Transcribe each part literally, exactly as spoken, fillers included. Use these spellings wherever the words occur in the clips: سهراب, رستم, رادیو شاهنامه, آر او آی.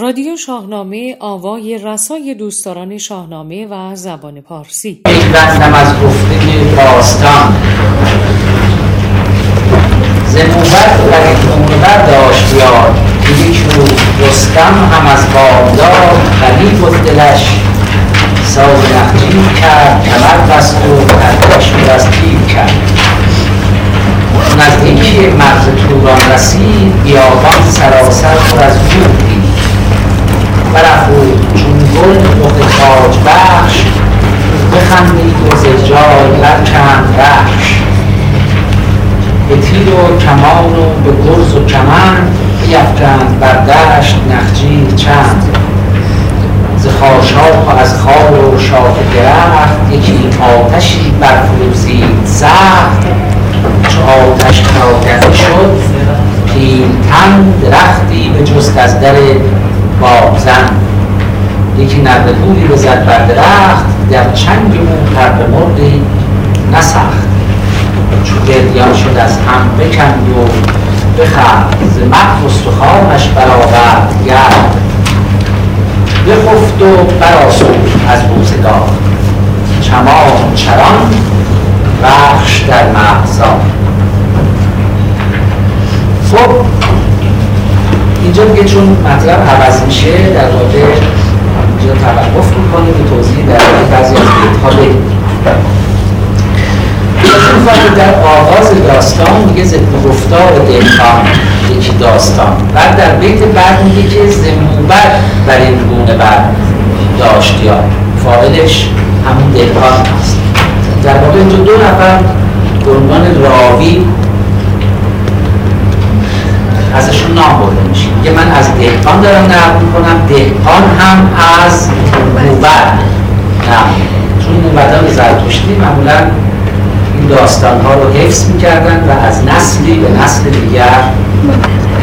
رادیو شاهنامه، آوای رسای دوستداران شاهنامه و زبان پارسی. می‌بندم از گفته باستان زموبت و اکنونبت داشت یاد یک روز رستم هم از بامداد خلیف و دلش ساز نخجیر کرد، کمر بست و پرداش از تیر کرد. نزدیکی مرز توران رسید، بیابان سراسر پر از گل دید. برف بود چون گل مهد تاج بخش، بخندید و ز جای برکند رخش. به تیر و کمان و به گرز و کمند، بیفکند بر دشت نخجیر چند. ز خاشاک و از خار و شاخ درخت، یکی آتشی برفروزید سخت. چو آتش پراکنده شد پیلتن، درختی به جست از در بابزن. یکی نردبولی بزد بر درخت، در چنگ اون پرده مردی نسخت. چو گردیان شد از هم بکند و بخند، ز مغز استخوانش برآورد گرد. بخفت و برآسود از بوسه داد، چمان چران بخش در مغزا. خب اینجا دیگه چون مطلب عوض میشه در واقع اینجا توقف میکنیم و توضیح در واقع بعضی از بیت‌ها بدیم. در آغاز داستان میگه ز گفتار دلخواه یکی داستان، بعد در بیت بعد میگه که ز موبد بر این گونه بر داشت یاد، فاعلش همون دلخواه هست. در واقع اینجا دو نفر به عنوان راوی ازشون نام برده میشه. میگه من از دهقان دارم نقل میکنم، دهقان هم از موبد نقل میکنه. چون موبدان زرتشتی معمولا این داستان ها رو حفظ میکردن و از نسلی به نسل دیگر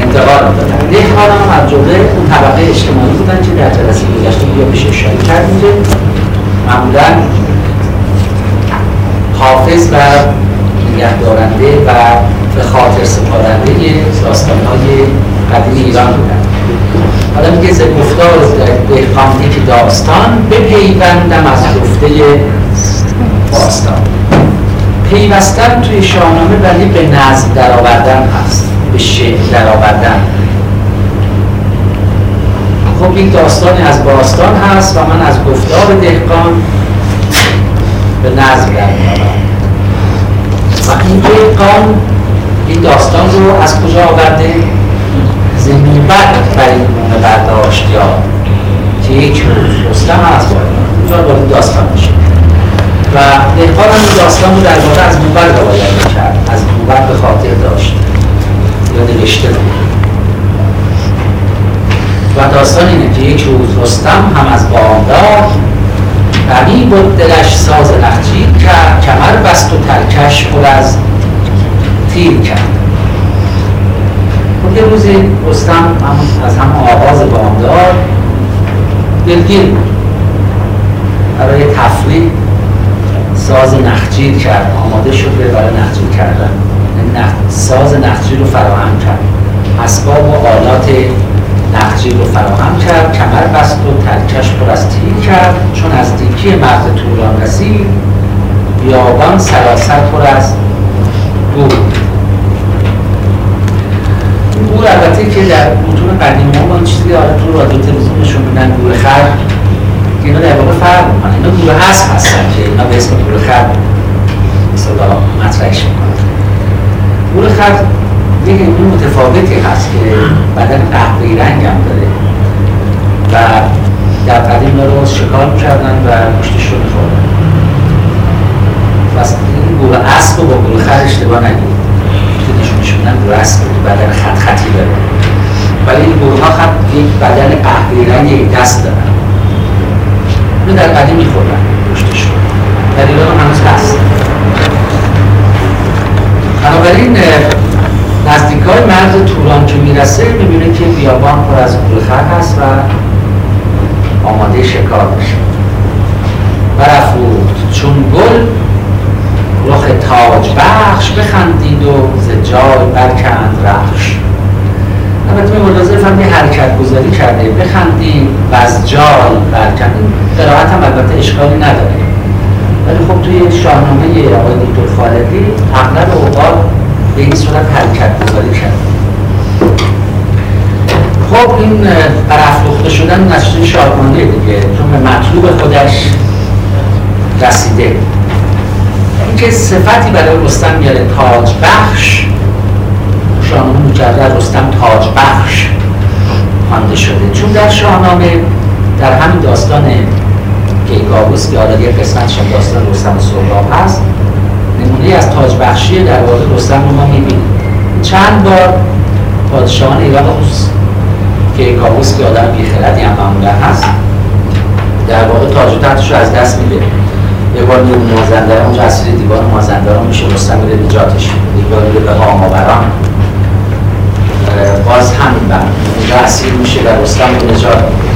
انتقال میدادن. دهقان هم از جمله اون طبقه اجتماعی بودن که در جلسه گذشته یا بهش اشاره کرده میشه، معمولا حافظ و نگهدارنده و به خاطر سپارنده داستان‌های قدیم ایران بودن. حالا میگه ز گفتار دهقان یکی داستان، بپیوندم از گفته باستان. پیوستن توی شاهنامه ولی به نظم درآوردن هست، به شعر درآوردن. خب یک داستانی از باستان هست و من از گفتار دهقان به نظم درآوردم. و این دهقان این داستان رو از کجا آورده؟ ز موبد بر این گونه برداشت یاد که یک روز رستم از باید باید داستان میشه و دهقان هم این داستان رو در واقع از موبد رو باید کرد، از موبد به خاطر داشت یا نوشته بود. و داستان اینه که یک روز رستم هم از بامداد غمی بود، دلش ساز نخجیر کرد، کمر بست و ترکش پر از تیر کرد. خب یه روزی رستم از هم آغاز بامداد دلگیر بود، برای تفریح ساز نخجیر کرد، آماده شد برای نخجیر کردن. ساز نخجیر رو فراهم کرد، اسباب و آلات نخجیر رو فراهم کرد، کمر بست و ترکش پر از تیر کرد. چون از دیکی مرز توران رسید، بیابان سراسر پر از گور. گور البته که در متون قدیم ما این چیزی حالا تو رادیو تلویزیون نشون میدن گور خر، اینا در واقع فرق میکنه. اینا گور اسب هستن که اینا به اسم گور خر صدا مطرحش میکنن. گور خر یک نوع متفاوتی هست که بدن قهوه‌ای رنگ هم داره و در قدیم اینا رو شکار میکردن و گوشتش رو میخوردن. پس این گور اسب رو با گور خر اشتباه نگیرید، که نشونش میدن گور اسب بدن خط خطی داره، ولی این گورها خط یک بدن قهوه‌ای رنگ یک دست دارن. اینو در قدیم میخوردن گوشتش رو، در ایران هنوز هست. بنابراین نزدیکای مرز توران که میرسه میبینه که بیابان پر از گور خر هست و آماده شکار میشه. برافروخت چون گل رخ تاج بخش، بخندید و ز جای برکند رخش. البته به ملاحظه فهمی حرکت گذاری کرده، بخندیم و از جای برکنیم. قرائت هم البته اشکالی نداره، ولی خب توی شاهنامه آقای دکتر خالدی اغلب اوقات به این صورت حرکت گذاری کرده. خب این برافروخته شدن نشته شاهنامه دیگه، چون به مطلوب خودش رسیده. اینکه صفتی برای رستم میاره، تاج بخش. شاهنامه مجرد رستم تاج بخش خوانده شده، چون در شاهنامه در همین داستان گیگاووس که حالا یه قسمتش داستان رستم و سهراب هست، نمونه از تاج بخشی در واقع رستم رو ما میبینیم. چند بار پادشاهان ایران، خصوص گیگاووس که آدم بیخردی هم معمولا هست، در واقع تاج و تختش رو از دست میده. یه بار میره به مازندران، اونجا اسیر دیوان مازندران میشه، رستم میره نجاتش. یک بار میره به هاماوران، باز همین بر اونجا اسیر میشه و رستم رو نجات میده.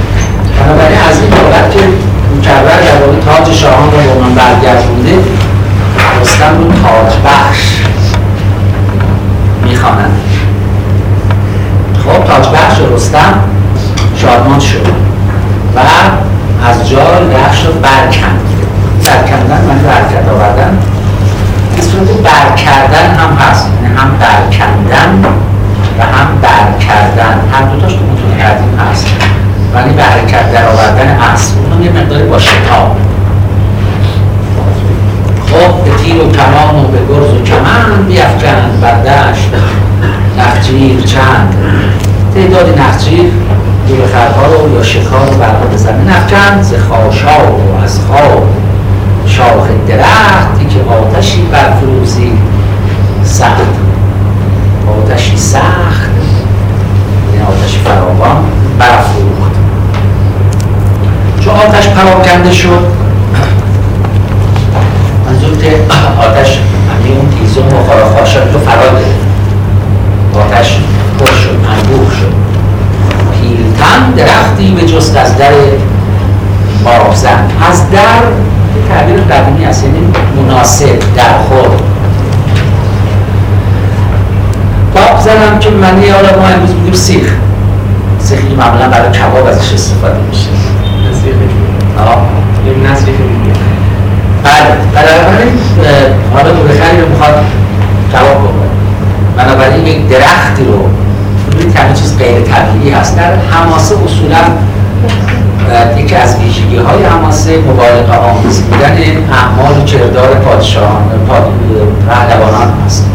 بنابراین از این بابت که مکرر در واقع تاج شاهان رو به من برگردونده، رستم رو تاج بخش میخوانند. خب تاج بخش رستم شادمان شد و از جای رخش رو برکند. برکندن من برکرد آوردن، این صورت برکردن هم هست، یعنی هم برکندن و هم برکردن، هر دوتاش تو متون قدیم هست، ولی به حرکت در آوردن اصل اونم یه مقداری با شتاب. خب به تیر و کمان و به گرز و کمان بیفکند بردشت نخجیر چند، تعداد نخجیر گورخرها رو یا شکار رو برها به زمین افکند. ز خاشاک و از خاک شاخ درختی که آتشی برفروزی سخت، آتشی سخت یعنی آتشی فراوان برفروخت. چون آتش پراکنده شد، منظور که آتش همین اون تیزون و خارخاشا رو فرا گرفت، آتش پر شد، انبوه شد. پیلتن درختی به جست از در بارابزن. از در یه تعبیر قدیمی هست، یعنی مناسب، در خود. بارابزن هم که معنی حالا ما امروز بگیم سیخ، سیخی معمولا برای کباب ازش استفاده میشه. نسیخی آه این نسیخی میگه. بله بنابراین حالا گورخری رو میخواد کباب بکنه، بنابراین یک درختی رو روی تنی چیز غیر طبیعی هست. در حماسه اصولا یکی از ویژگی های حماسه مبالغه آمیز بودن اعمال و کردار پادشاهان پهلوانان هست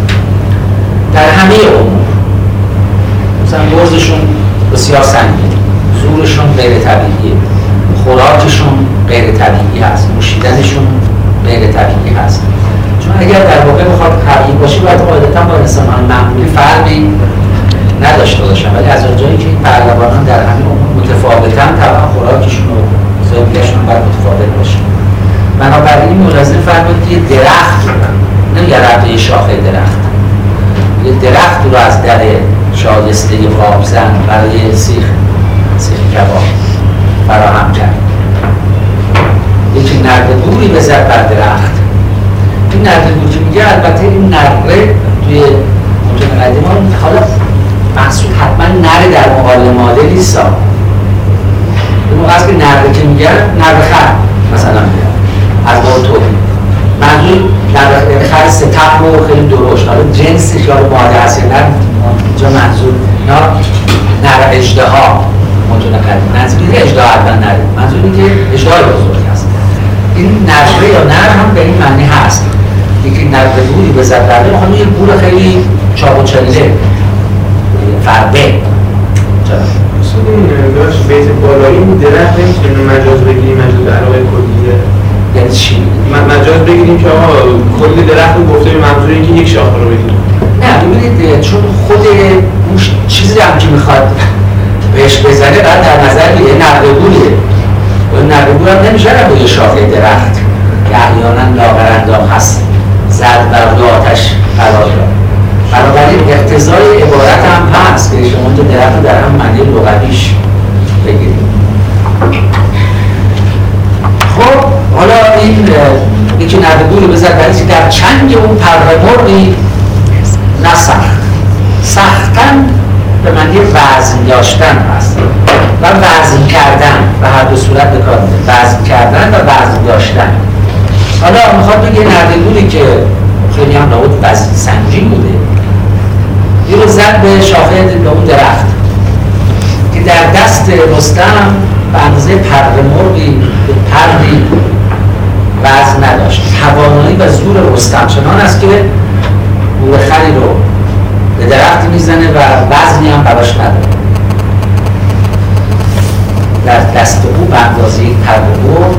در همه امور. مثلا گرزشون بسیار سنگین، زورشون غیر طبیعیه، خوراکشون غیر طبیعی هست، نوشیدنشون غیر طبیعی هست. چون اگر در واقع بخواد طبیعی باشه، باید قاعدتا با انسان‌های معمولی فرقی نداشته باشن، ولی از اونجایی که این پهلوانان در همین امور متفاوتن، طبعا خوراکشون و زندگیشون باید متفاوت باشه. بنابراین ملاحظه فرمایید که یه درخت، نمیگه رفته شاخه درخت، یه درخت رو از در شایسته بارابزن برای سیخ سیخ کباب فراهم کرد. یکی نردبوری بزد بر درخت. این نردبور که میگه، البته این نره توی متون قدیم ها حالا محصول حتما نره در مقال ماده نیست، به موقع از که نره که میگه نره خر مثلا میگه از بار تولی منظور نره خر ستب رو خیلی درشت. حالا جنسش یا ماده هست یا اینجا منظور اینا نر اژدها متون قدیم، منظور اینکه اژدها حتما نره، منظور اینکه اژدهای بزرگ هست. این نره یا نر هم به این معنی هست. یکی نره بوری بزد برده، میخوام یه بور خیلی چاق و چلیله فربه. اصلا این داشت بیت بالایی بود درخت نمیتونیم مجاز بگیریم، مجاز علاقه کلیه یعنی چی؟ مجاز بگیریم که آقا کل درخت رو گفته، منظور اینکه یک شاخه رو بگیریم. نه ببینید، چون خود اون چیزی هم که میخواد بهش بزنه بعد در نظر یه نردبوریه، اون نردبور هم نمیشه با یه شاخه درخت که احیانا لاغرندام هست زد برده آتش قرار داد. بنابراین اقتضای عبارت هم هست که شما اونجا درخت رو در هم معنی لغویش بگیرید. خب حالا این یکی نردبور بزن برای که در چنگ اون پرمرغی نسخت، سختن به معنی وزن داشتن هست و وزن کردن و هر دو صورت به کار میره، وزن کردن و وزن داشتن. حالا میخواد بگه نردبونی که خیلی هم لابد وزن سنگین بوده یه رو زد به شاخه به اون درخت که در دست رستم به اندازه پر مرغی به پردی وزن نداشت. توانایی و زور رستم چنان است که گورخری رو به درخت میزنه و وزنی هم براش نداره. در دست او به اندازه پر مرغ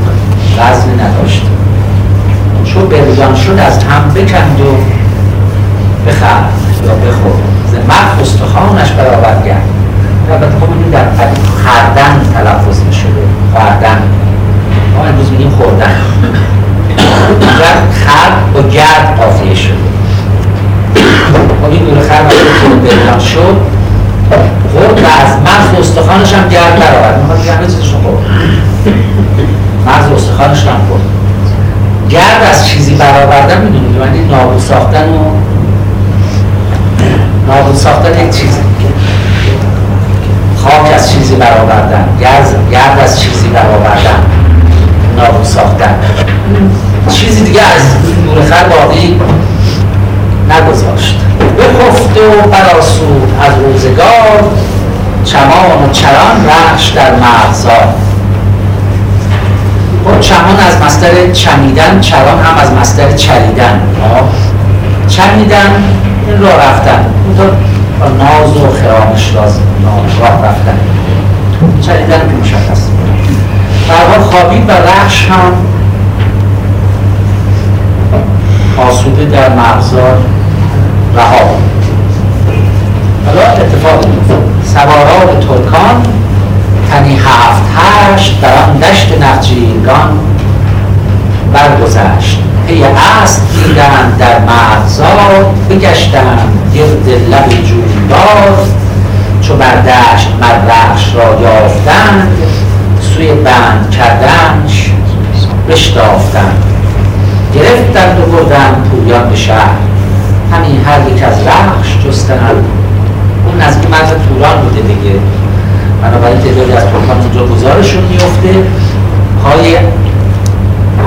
وزن نداشت، چون بریدان شد از هم بکند و بخرد یا بخورد ز مرغ استخوانش برآورد گشت. البته خب میدونیم در قدیم خوردن تلفظ میشده، خوردن ما امروز میگیم خوردن، در خرد با گرد قافیه شده. خب این دور خرد وقتی بریدان شد خورد و از مرغ استخوانش هم گرد برآورد. میخواد دیگه همه چیزشون خورد، مرغ استخوانش هم خورد. گرد از چیزی برآوردن میدونید یعنی نابود ساختن و نابود ساختن یک چیزی، خاک از چیزی برآوردن، گرد از چیزی برآوردن، نابود ساختن. چیزی دیگه از گورخر باقی نگذاشت. بخفت و برآسود از روزگار چمان و چران رخش در مرغزار. خب چمان از مصدر چمیدن، چران هم از مصدر چریدن. چمیدن این راه رفتن، اونطور با ناز و خرامش راه رفتن. چریدن که مشخص برها خوابید و رخش هم آسوده در مرغزار رها بود. حالا اتفاق سواران ترکان تنی هفت هشت در آن دشت نخجیرگان برگذشت. پی اسب دیدند در مرغزار بگشتند گرد لب جویبار. چو بر دشت مر رخش را یافتند سوی بند کردنش بشتافتند. گرفتند و بردند پویان به شهر همین هر یک از رخش جستند. اون نزدیک مرز توران بوده دیگه، بنابراین تعدادی از ترکان اونجا گزارشون میفته پای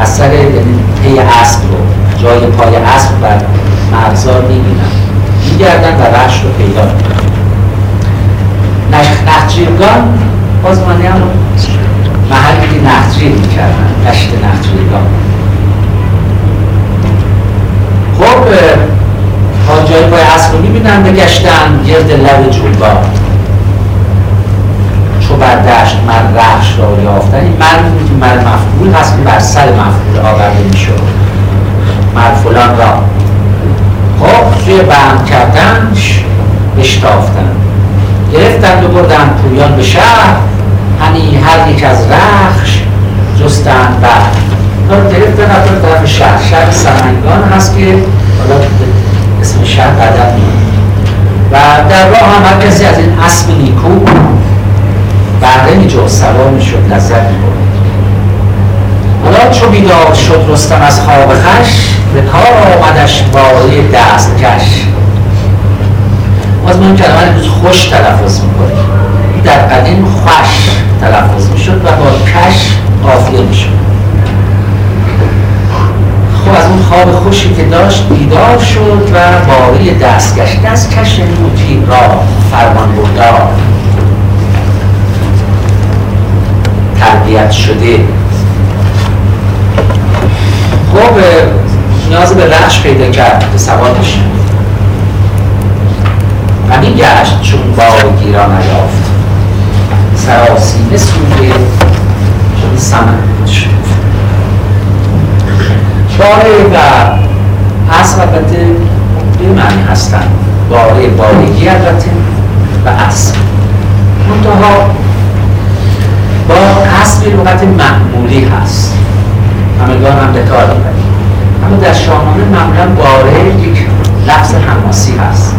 اثر یعنی پی اسب رو، جای پای اسب و مرغزار میبینن، میگردن و رخش رو پیدا میکنن. نخجیرگان باز معنی هم محلی که نخجیر میکردن، دشت نخجیرگان. خب پای جای پای اسب رو میبینن بگشتن گرد لب جویبار. چو بر دشت مر رخش را یافتن، این مر بود که مر مفعول هست که بر سر مفعول آورده میشه، مر فلان را. خب سوی بند کردنش بشتافتن. گرفتند و بردند پویان به شهر همی هر یک از رخش جستند بر. گرفتند از طرف شهر، شهر سمنگان هست که حالا اسم شهر بعدا میاد. و در راه هم هر کسی از این اسب نیکو برده می جو سوا می شد، لذت می برد. حالا چو بیدار شد رستم از خواب خش به کار آمدش باره دست کش. باز ما این کلمه امروز خوش تلفظ می کنیم، در قدیم خوش تلفظ می شد و با کش قافیه می شد. خب از اون خواب خوشی که داشت بیدار شد و باره دست کش. دست کش موتی را فرمان بردار تربیت شده. خب نیاز به رخش پیدا کرد به سوادش. غمی گشت چون بار گیرا نیافت سراسیمه سوی سمند شد. باره و اسب البته دو معنی هستند، باره بارگی البته و اسب. منتها با اسب لغت معمولی هست، همگان هم به کار می‌بریم، اما در شاهنامه معمولا باره یک لفظ حماسی هست.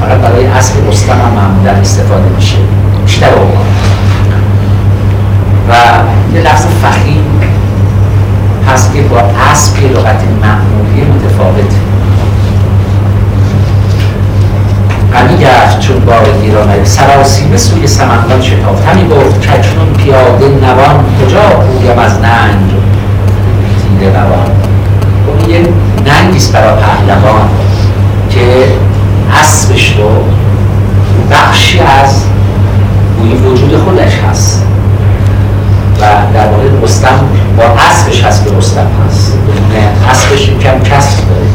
حالا برای اسب رستم هم معمولا استفاده میشه بیشتر اوقات و یه لفظ فخیم هست که با اسب لغت معمولی متفاوته. همی گفت چون بارگی را نید، سراسیمه سوی سمنگان شتافت. همی گفت ککنون پیاده نوان، کجا پویم از ننگ دیده نوان. اون یه ننگیست برای پهلوان که اسبش رو بخشی از این وجود خودش هست و در مورد رستم با اسبش هست به رستم هست، بدون اسبش یک کم کسر داره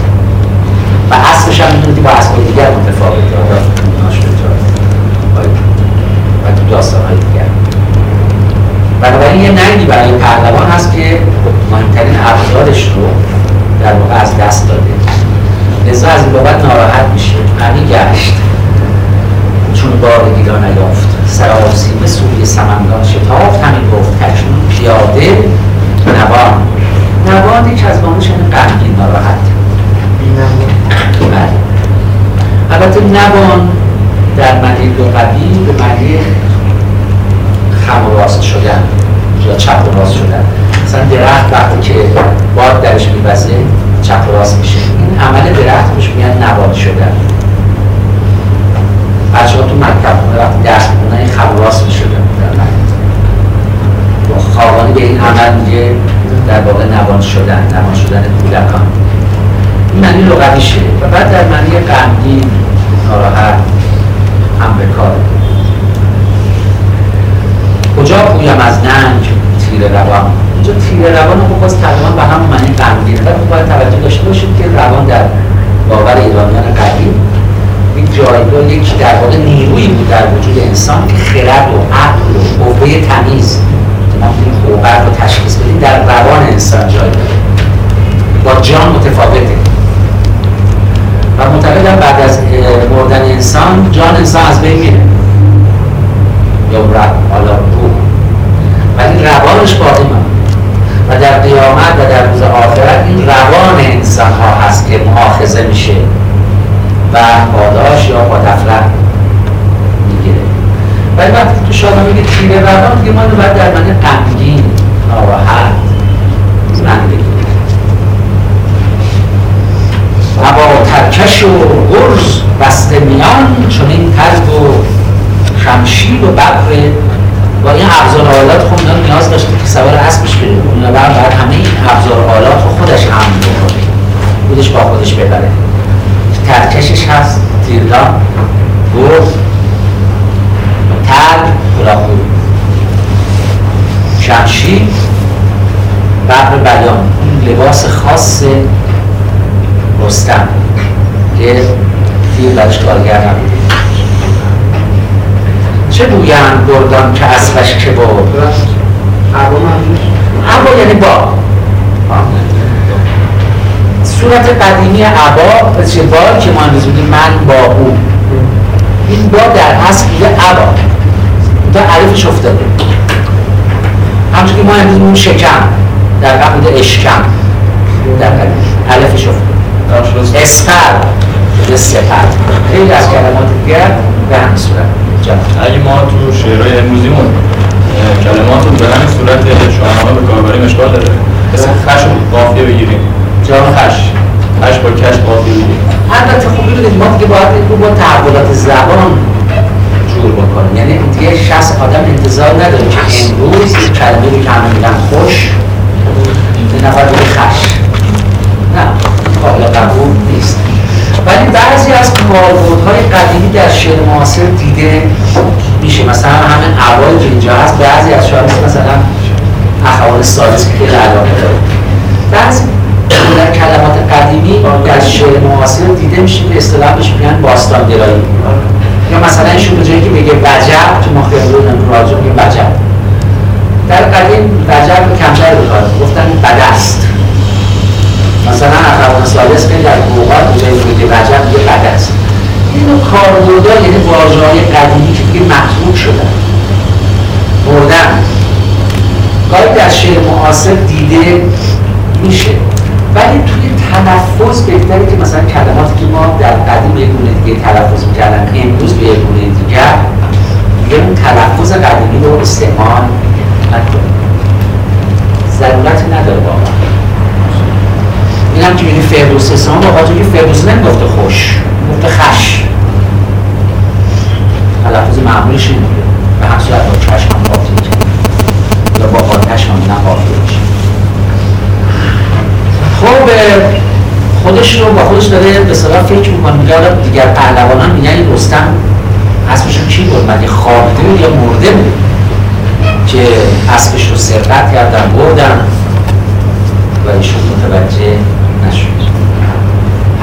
و اسبش هم میدونی با اسبای دیگر متفاوت داره و تو داستان های دیگر. بنابراین یه ننگی برای پهلوان هست که مهمترین ابزارش رو در واقع از دست داده، لذا از این بابت ناراحت میشه. غمی گشت چون بارگی را نیافت، سراسیمه سوی سمنگان شتافت. همین گفت ککنون پیاده نوان. نوان یک از بانوش همین غمگین ناراحت. بله، البته نوان در معنی لغوی به معنی خم و راست شدن یا چپ و راست شدن. مثلا درخت وقتی که باد درش میوزه چپ و راست میشه، این عمل درخت بهش میگن نوان شدن. بچه ها تو مکتب خونه وقتی درس میکنن این خم و راست میشده با خواهانی به این عمل میگه در واقع نوان شدن، نوان شدن کودکان. این معنی لغویشه و بعد در معنی غمگین ناراحت هم به کاره. کجا پویم از ننگ تیر روان. اینجا تیر روان رو باز تقریبا به همون معنی غمگین. و باید توجه داشته باشید که روان در باور ایرانیان قدیم این جایگاه یک در واقع نیرویی بود در وجود انسان که خرد و عقل و قوه تمیز ما می‌تونیم قوت رو تشخیص بدیم در روان انسان جای داره، با جان متفاوته و معتقدم بعد از مردن انسان جان انسان از بین میره یا رب حالا روح، ولی روانش باقی مونده و در قیامت و در روز آخرت این روان انسان ها هست که مؤاخذه میشه و پاداش یا پادفرح میگیره. ولی وقتی تو شاهنامه میگه تیره روان، دیگه ما باید در معنی غمگین ناراحت معنی بگیریم. ابا ترکش و گرز بسته میان، چون این ترگ و خمشیر و ببر. با این ابزار آلات خوندن نیاز داشته که سوار اسبش بره، اون بعد بعد همه این ابزار آلات خودش هم بکنه، خودش با خودش ببره. ترکشش هست تیردان، گرز، تر، کلاهخور، شمشیر، ببر بیان. این لباس خاص رستم که تیر برش کارگر نبوده. چه بویم گردان که اسبش که با عبا، یعنی با صورت قدیمی عبا به چه با که ما امروز بودیم من با او، این با در اصل بوده عبا، اونتا عرفش افتاده. همچون که ما امروز اون شکم در قبل بوده اشکم، در قبل عرفش افتاده. اسپر به سپر خیلی از کلمات دیگر به همین صورت اگه ما تو شعرهای امروزیمون کلمات رو به همین صورت شاهنامه به کار بریم اشکال داره. مثل خش رو قافیه بگیریم، جان خش، خش با کش قافیه بگیریم. البته خوب ببینید ما دیگه باید این رو با تحولات زبان جور بکنیم، یعنی دیگه شخص آدم انتظار نداره که امروز این کلمه رو که همه میگن خوش به نفر بگه خش، نه قابل قبول نیست. ولی بعضی از کاربردهای قدیمی در شعر معاصر دیده میشه، مثلا همین عبایی که اینجا هست بعضی از شاعران مثلا اخوان سادس که علاقه داره. بعضی در کلمات قدیمی در شعر معاصر دیده میشه به اصطلاح بهش میگن باستانگرایی، یا مثلا ایشون به جایی که بگه وجب تو ما خیلون راجع میگه وجب. در قدیم وجب کمتر بخواد گفتن بدست، مثلا اخوان سالس که در قوقات بجایی بوده وجب یه بد است. این نوع کاربردها یعنی واژه‌های قدیمی که دیگه متروک شدن بردن گاهی در شعر معاصر دیده میشه، ولی توی تلفظ بهتره که مثلا کلماتی که ما در قدیم یه گونه دیگه تلفظ می‌کردن امروز به یه گونه دیگر دیگه اون تلفظ قدیمی رو استعمال نکنیم، ضرورت نداره واقعا. این هم که میگه فردوسیسان با خاطر که فردوسی نمیگفته خوش، گفته خش، تلفظ معمولش اینه که به هر صورت با چشم هم قاطی کنیم یا با آتش هم نقاطی بشیم. خب خودش رو با خودش داره به صلاح فکر میکنم، میگه حالا دیگر پهلوان هم میگن این رستم اسمشون چی بود؟ مگه خوابده بود یا مرده بود که اسمش رو سرقت کردن بردن و ایشون متوجه نشد.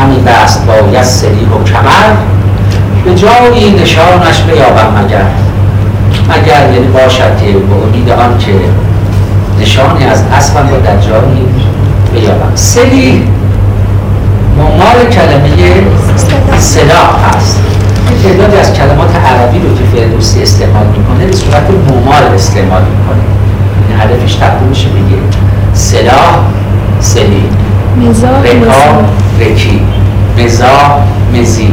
همین دست با یه سری و کمر به جایی نشانش بیابم مگر. مگر یعنی باشد که با امید آن که نشانی از اسبم رو در جایی بیابم. سری ممال کلمه سلاح هست. این تعدادی از کلمات عربی رو که فردوسی استعمال میکنه به صورت ممال استعمال میکنه، یعنی هدفش تبدیل میشه بگه سلاح سلی، رکاب رکی، مزا مزی،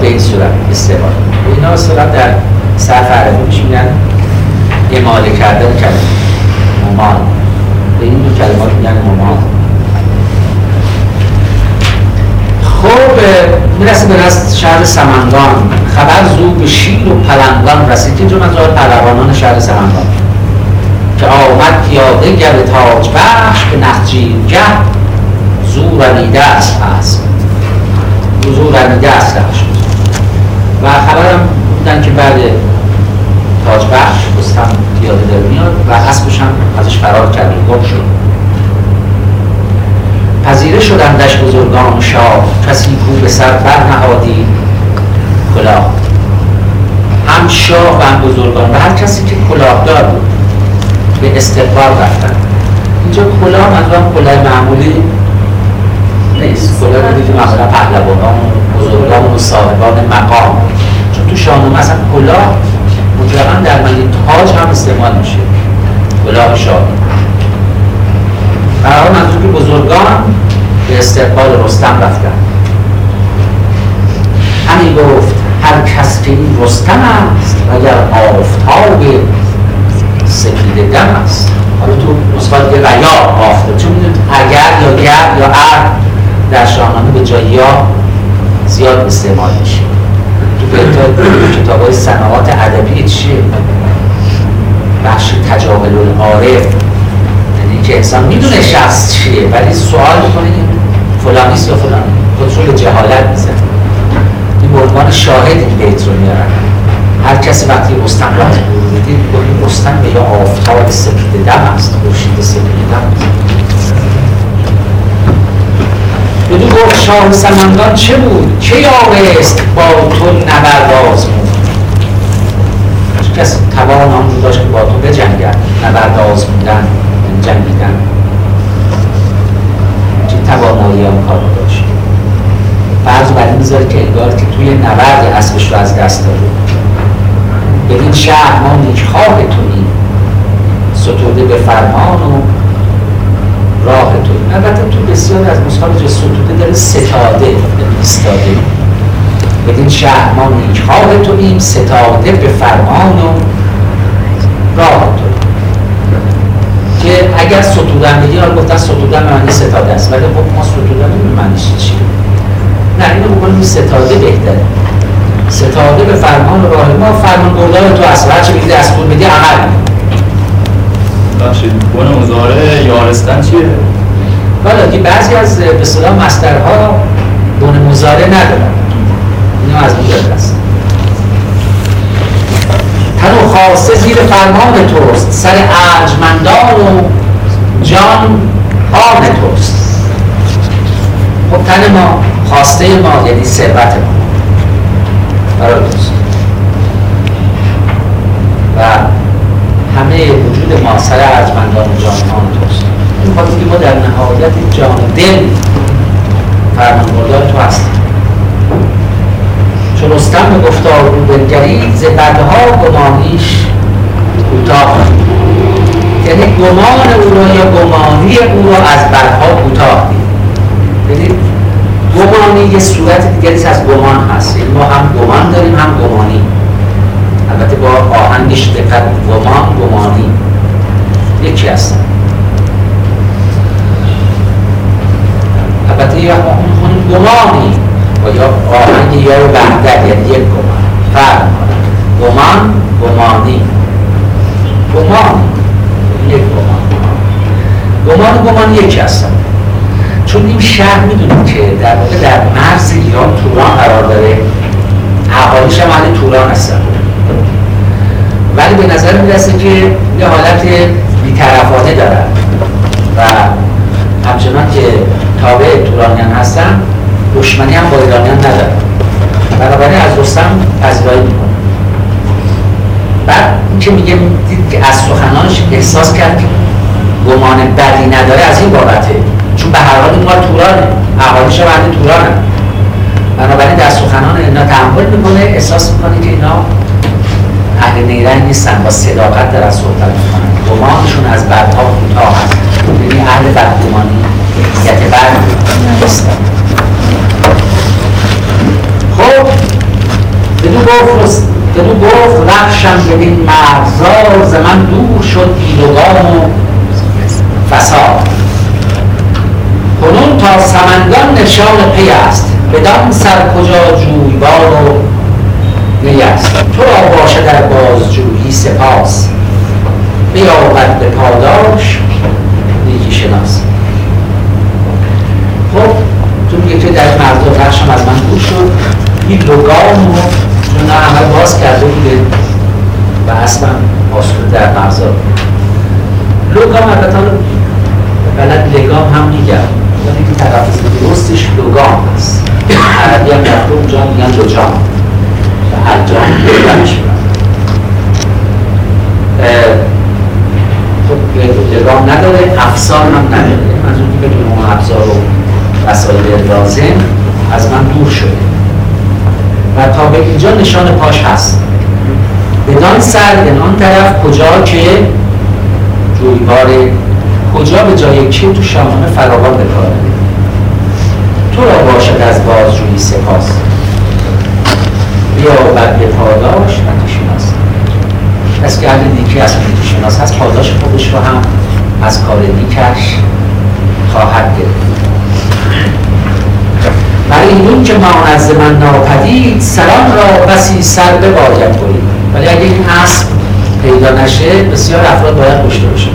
به این صورت استعمال میکنه. اینا صورت در صرف عربی میشه میگن اماله کردن کلمه ممال، به این دو کلمات میگن ممال. خب میرسه به رست شهر سمنگان. خبر زو به شیر و پلنگان رسید، که جمعه از پهلوانان شهر سمنگان که آمد پیاده گر تاج بخش به نخجیرگه زو رمیده است پس زو رمیده است رخش. و خبرم بودن که بعد تاج بخش رستم پیاده در میاد و اسبش هم ازش فرار کرد و گم شد. پذیره شدندش بزرگان شاه کسی کو به سر بر نهادی کلاه. هم شاه و هم بزرگان و هر کسی که کلاهدار بود به استقبال رفتن. اینجا کلاه منظورم کلاه معمولی نیست، کلاه بودی که مثلا پهلوانان و بزرگان و صاحبان مقام، چون تو شاهنامه مثلا کلاه مطلقا در معنی تاج هم استعمال میشه. کلاه شاه برای منظور که بزرگان به استقبال رستم رفتن. همین گفت هر کس که این رستم است وگر آفتاب سپید دم است. حالا تو نسخه دیگه ویا آفتاب، چون میدونید اگر یا گر یا ار در شاهنامه به جای یا زیاد استعمال میشه. تو بهتر کتاب های صناعات ادبی چیه؟ بخش تجاهل العارف، که انسان میدونه شخص چیه ولی سوال میکنه این فلانیست یا فلانی، خودشون به جهالت میزن. این به عنوان شاهد این بیت رو میارن. هر کسی وقتی رستم را میدید میگه رستم به یا آفتاب سپید دم است، خورشید سپید دم است. بدو گفت شاه سمنگان چه بود چه یارست با تو نبرد آزمون. چه کسی توان آن رو داشت که با تو بجنگد، نبرد آزموندن جنگیدن، چه توانایی هم کار داشت. فرض بر این میذاره که انگار که توی نبرد اسبش رو از دست داره. به این شهر ما نیکخواه تویی ستوده به فرمان و راه تویی. البته تو بسیار از نسخه‌ها جز ستوده داره ستاده ایستاده. به این شهر ما نیکخواه توییم ستاده به فرمان و راه تویی. اگر ستودن بگیر ها گفتن ستودن به معنی ستاده است، ولی خب ما ستودن به معنیش چیه؟ نه اینو بکنیم ستاده بهتره. ستاده به فرمان راه ما، فرمان بردار تو اصلا هرچی بگیری اصلا بدی عمل. بخشید بنا مزاره یارستن چیه؟ والا که بعضی از به صلاح مصدرها بنا مزاره ندارن، اینو از بگرد است. تنو خواسته زیر فرمان توست سر ارجمندان و جان آن توست. خب تن ما خواسته ما یعنی ثروت ما برای توست و همه وجود ما سر ارجمندان و جان آن توست. این خاطر که ما در نهایت جان دل فرمانبردار تو هستیم. چون رستم به گفتار رو بنگرید ز بدها گمانیش کوتاه. یعنی گمان او را یا گمانی او را از بدها کوتاه دید. یعنی گمانی یه صورت دیگری از گمان هست، یعنی ما هم گمان داریم هم گمانی، البته با آهنگش دقت. گمان گمانی یکی هستن. البته یا اون گمانی و یا آهنگ یا رو بهدر، یعنی یک گمان فرق می‌کنه. گمان گمانی گمان یک گمان گمان گمان یکی هستن، چون این شهر میدونیم که در واقع در مرز ایران توران قرار داره، اهالیش هم اهل توران هستن، ولی به نظر میرسه که یه حالت بی‌طرفانه دارن و همچنان که تابع تورانیان هستن دشمنی هم با ایرانیان ندارن، بنابراین از رستم پذیرایی میکنه. بعد این که میگه دید که از سخنانش احساس کرد که گمان بدی نداره، از این بابته، چون به هر حال اونها تورانه، اهالیش هم اهل تورانه، بنابراین در سخنان اینا تأمل میکنه، احساس میکنه که اینا اهل نیرنگ نیستن، با صداقت دارن صحبت میکنن، گمانشون از بدها کوتاه هست، یعنی اهل بدگمانی یعنی بد نیستن. خب بدو گفت بدو گفت رخشم بدین مرزا، ز من دور شد گیلگام و فساد، کنون تا سمنگان نشان پی است، بدان سر کجا جویبار و نیست، تو را باشه در بازجویی سپاس، بیاورد به پاداش نیکی شناس. خب تو میگه توی در مرد و رخشم از من دور شد این لگام رو چون عمل باز کرده بوده و اصلا آسول در مرزا لگام، البته بلد لگام هم میگم، یعنی که تقفیز درستش لگام هست، عربی هم رفته اونجا میگن لجام و حجام لگامش میگن. خب لگام نداره، افسار هم نداره، منظور که بدون اون افسار رو وسایل لازم از من دور شده و تا به اینجا نشان پاش هست، بدان سر بدان طرف کجا که جویبار، کجا به جای که تو شاهنامه فراوان به کار می‌برد، تو را باشد از بازجویی سپاس، بیاورد به پاداش نیکی شناس. پس که اهل نیکی از نیکی شناس هست، پاداش خودش رو هم از کار نیکش خواهد گرفت. برای اینون که ما از من ناپدید، سران را بسی سر به باید کنید. ولی اگه این اسب پیدا نشه بسیار افراد باید کشته بشن،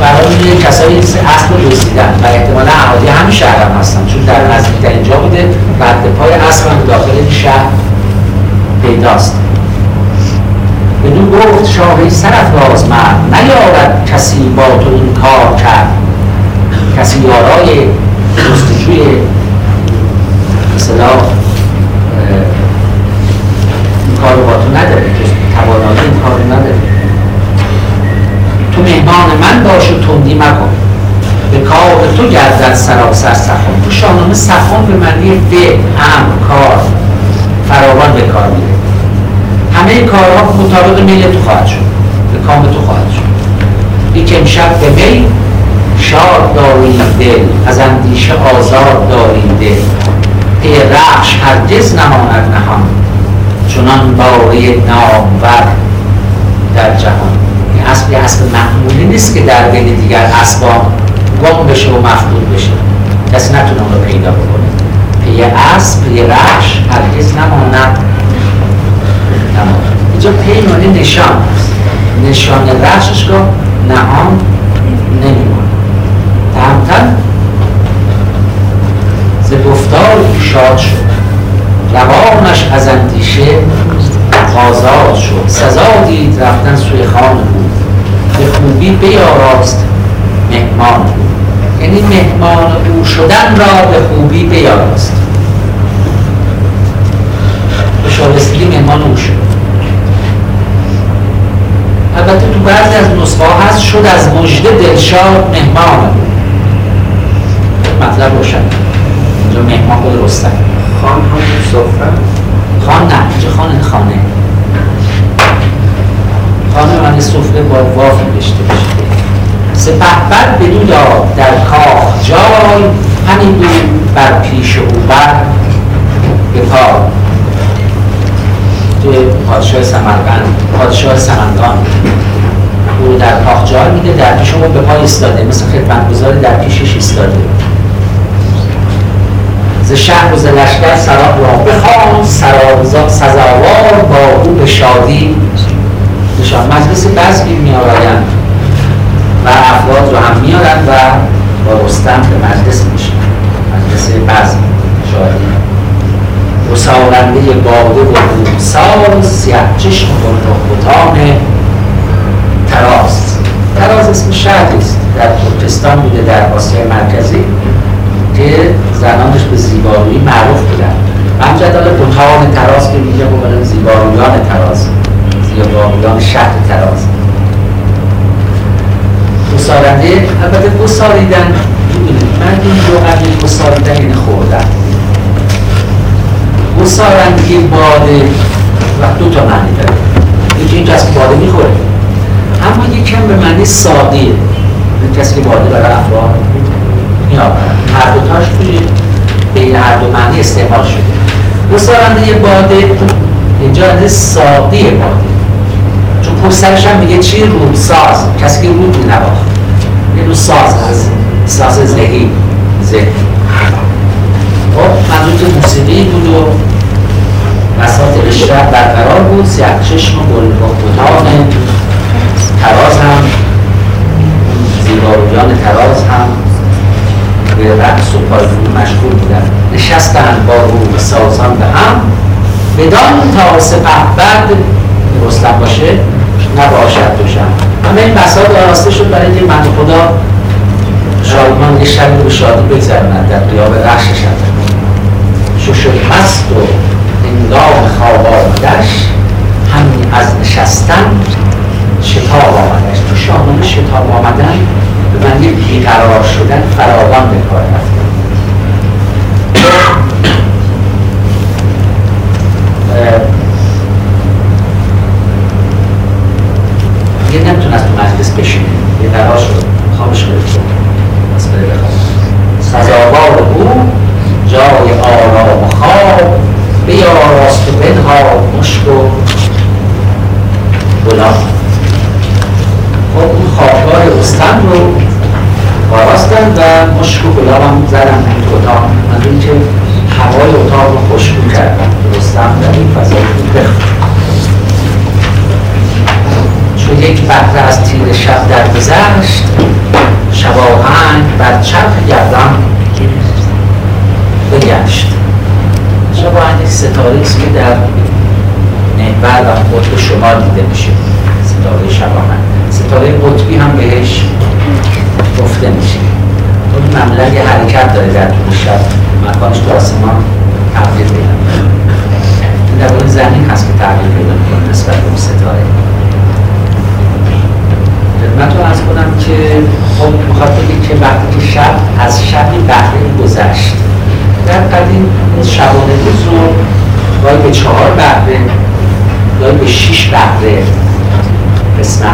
برای اینه کسایی این اسب رو دزدیدن و احتمالا اهالی همین شهر هم هستن، چون در نزدیکتر اینجا بوده و پای اسب هم داخل این شهر پیداست. بدون گفت شاهی سرافراز مرد، نیارد کسی با تو این کار کرد، کسی یارای جستجوی مثلا این کار رو با تو نداره، توانایی این کار رو نداره، تو مهمان من باش و تندی مکن، به کار تو گردد سراسر سخن. تو شاهنامه سخن به معنی فعل، امر، کار فراوان به کار میره، همه کارها مطابق میل تو خواهد شد، به کام تو خواهد شد. این که امشب به میل شاد داریده، از اندیشه آزاد داریده، پی رخش هرگز نماند نهان، چنان باره نامور در جهان. این اسب یه اسب معمولی نیست که در بین دیگر اسبان گم بشه و مفقود بشه، کسی نتونه اون رو پیدا بکنه. پی اسب پی رخش هرگز نماند نماند، اینجا پی معنی نشان هست، نشان رخشش که نهان نمیمونه. تهمتن ز گفتار شاد شد، روانش از اندیشه آزاد شد، سزا دید رفتن سوی خان بود، به خوبی بیاراست مهمان بود، یعنی مهمان او شدن را به خوبی بیاراست، به شایستگی مهمان او شد. البته تو بعضی از نسخه ها هست شد از مژده دلشاد مهمان بود، مطلب روشن اینجا مهمان بود رستم. خان همون صفت؟ خان نه، اینجا خانه خانه خانه من صفته با وافی بشته بشته. سپهبد بدو داد در کاخ جای، همین بود بر پیش او بر به پا. توی پادشاه سمرقند، پادشاه سمنگان او در کاخ جای میده، در پیش او به پای ایستاده، مثل خدمتگزاری در پیشش ایستاده. ز ز شهر و ز لشکر سراب را بخوان، سراب سزاوار با او به شادی نشان. مجلس بزمگیر میآورند و افراد رو هم میارند و با رستم به مجلس میشن. مجلس بزمگیر شادی رسالنده باده و رومسال، سیه چشم و نخوتان تراز. تراز اسم شهریست در ترکستان بوده، در آسیا مرکزی، که زنانش به زیبارویی معروف بودن. همچنان بطان تراز که میگه بودن زیبارویان تراز، زیبارویان شهر تراز. رسالنده البته بساریدن، من این لغت این بساریدن این خوردن بسارندگی باده و دو تا معنی داره. یکی این کسی که باده میخوره، اما یک کم به معنی ساده. این کسی که باده برای افراد میاد، هر دو تاش توی بین هر دو معنی استعمال شده. بسارندگی باده اینجا از ساده باده، چون پوسترش هم میگه چی؟ روساز، کسی که رو مینواخت. یه روساز هست، ساز ذهی ذهی. خب منظور که موسیقی بود و بساط اشرف برقرار بود. سیه چشم و گلبختان تراز هم، زیبارویان تراز هم به رقص و پایگویی مشغول بودن. نشستند با رومسازان به هم، بدان تا سپهبد رستم باشه نباشد دوشم. اما این بساط آراسته شد برای اینکه من خدا شادمان یه شبی به شادی بگذرند در قیاب رخشش. شو شد مست و هنگام خواب آمدش، همین از نشستن شتاب آمدش. تو شامان شتاب آمدن به من یه بیقرار شدن فراوان به کار رفتن. یه نمیتونست تو مجلس بشینه، یه قرار شد خوابش گرفت. بس بره بخواب سزاوار بود جای آرام خواب، بیا راست و بنها مشک و گلاب. خب اون خوابگاه رستم رو باراستن و مشک و گلاب هم زدن این اتاق. من دونی که هوای اتاق رو خوشبو کردن. رستم در این فضای رو بخون چون یک بهره از تیر شب در گذشت، شباهنگ بر چرخ گردان بگشت. شباهنگ یک ستاره است که در محور و قطب شمال دیده میشه. ستاره شباهنگ، ستاره قطبی هم بهش گفته میشه. اون معمولا یه حرکت داره در طول شب، مکانش تو آسمان تغییر پیدا میکنه. در اون زمین هست که تغییر پیدا میکنه نسبت به اون ستاره. خدمتتون عرض کنم که خب میخواد بگه که وقتی که شب از شبی بهره گذشت. در قدیم شبانه روز رو گاهی به چهار بهره، گاهی به شیش بهره قسمت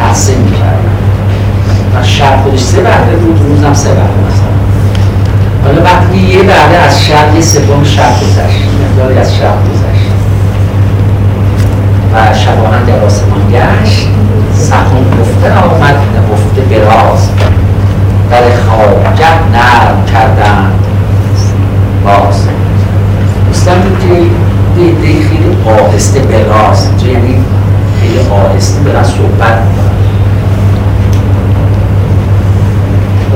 تقسیم می‌کردن. و شب خودش سه بهره بود، روز هم سه بهره مثلا. حالا وقتی یه بهره از شب، یه سوم شب گذشت، مقداری از شب گذشت و شبانه در آسمان گشت، سخون گفته آمد نهفته براز، در خوابگه نرم کردن باز. دوستان میتونی دیده خیلی آهسته به راز، یعنی خیلی آهسته به راز صحبت میکنن.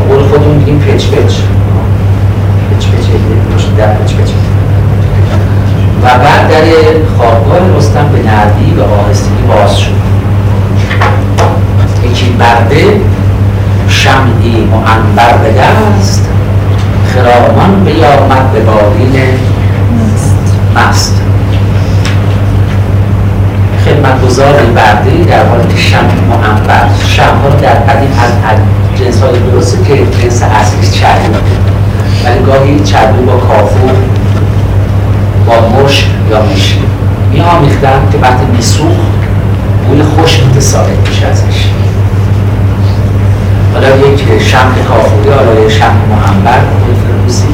به قول خودمون میگیم پچ پچ پچ پچ در پچ پچ. و بعد در خوابگاه رستم به نردی به آهستگی باز شد. یکی برده شمعی و انبر به دست، خرامان بیامد به بالین مست. خدمتگزاری بردی در حالی که شمع معنبر، شمع‌ها در قدیم از جنس های درسته که جنس اصلیش چربی بود، ولی گاهی چربی با کافور با مشک یا میشه می‌آمیختن که وقتی میسوخت بوی خوش متساعد میشه ازش. حالا یک شمع کافوری، حالا یک شمع معنبر روزی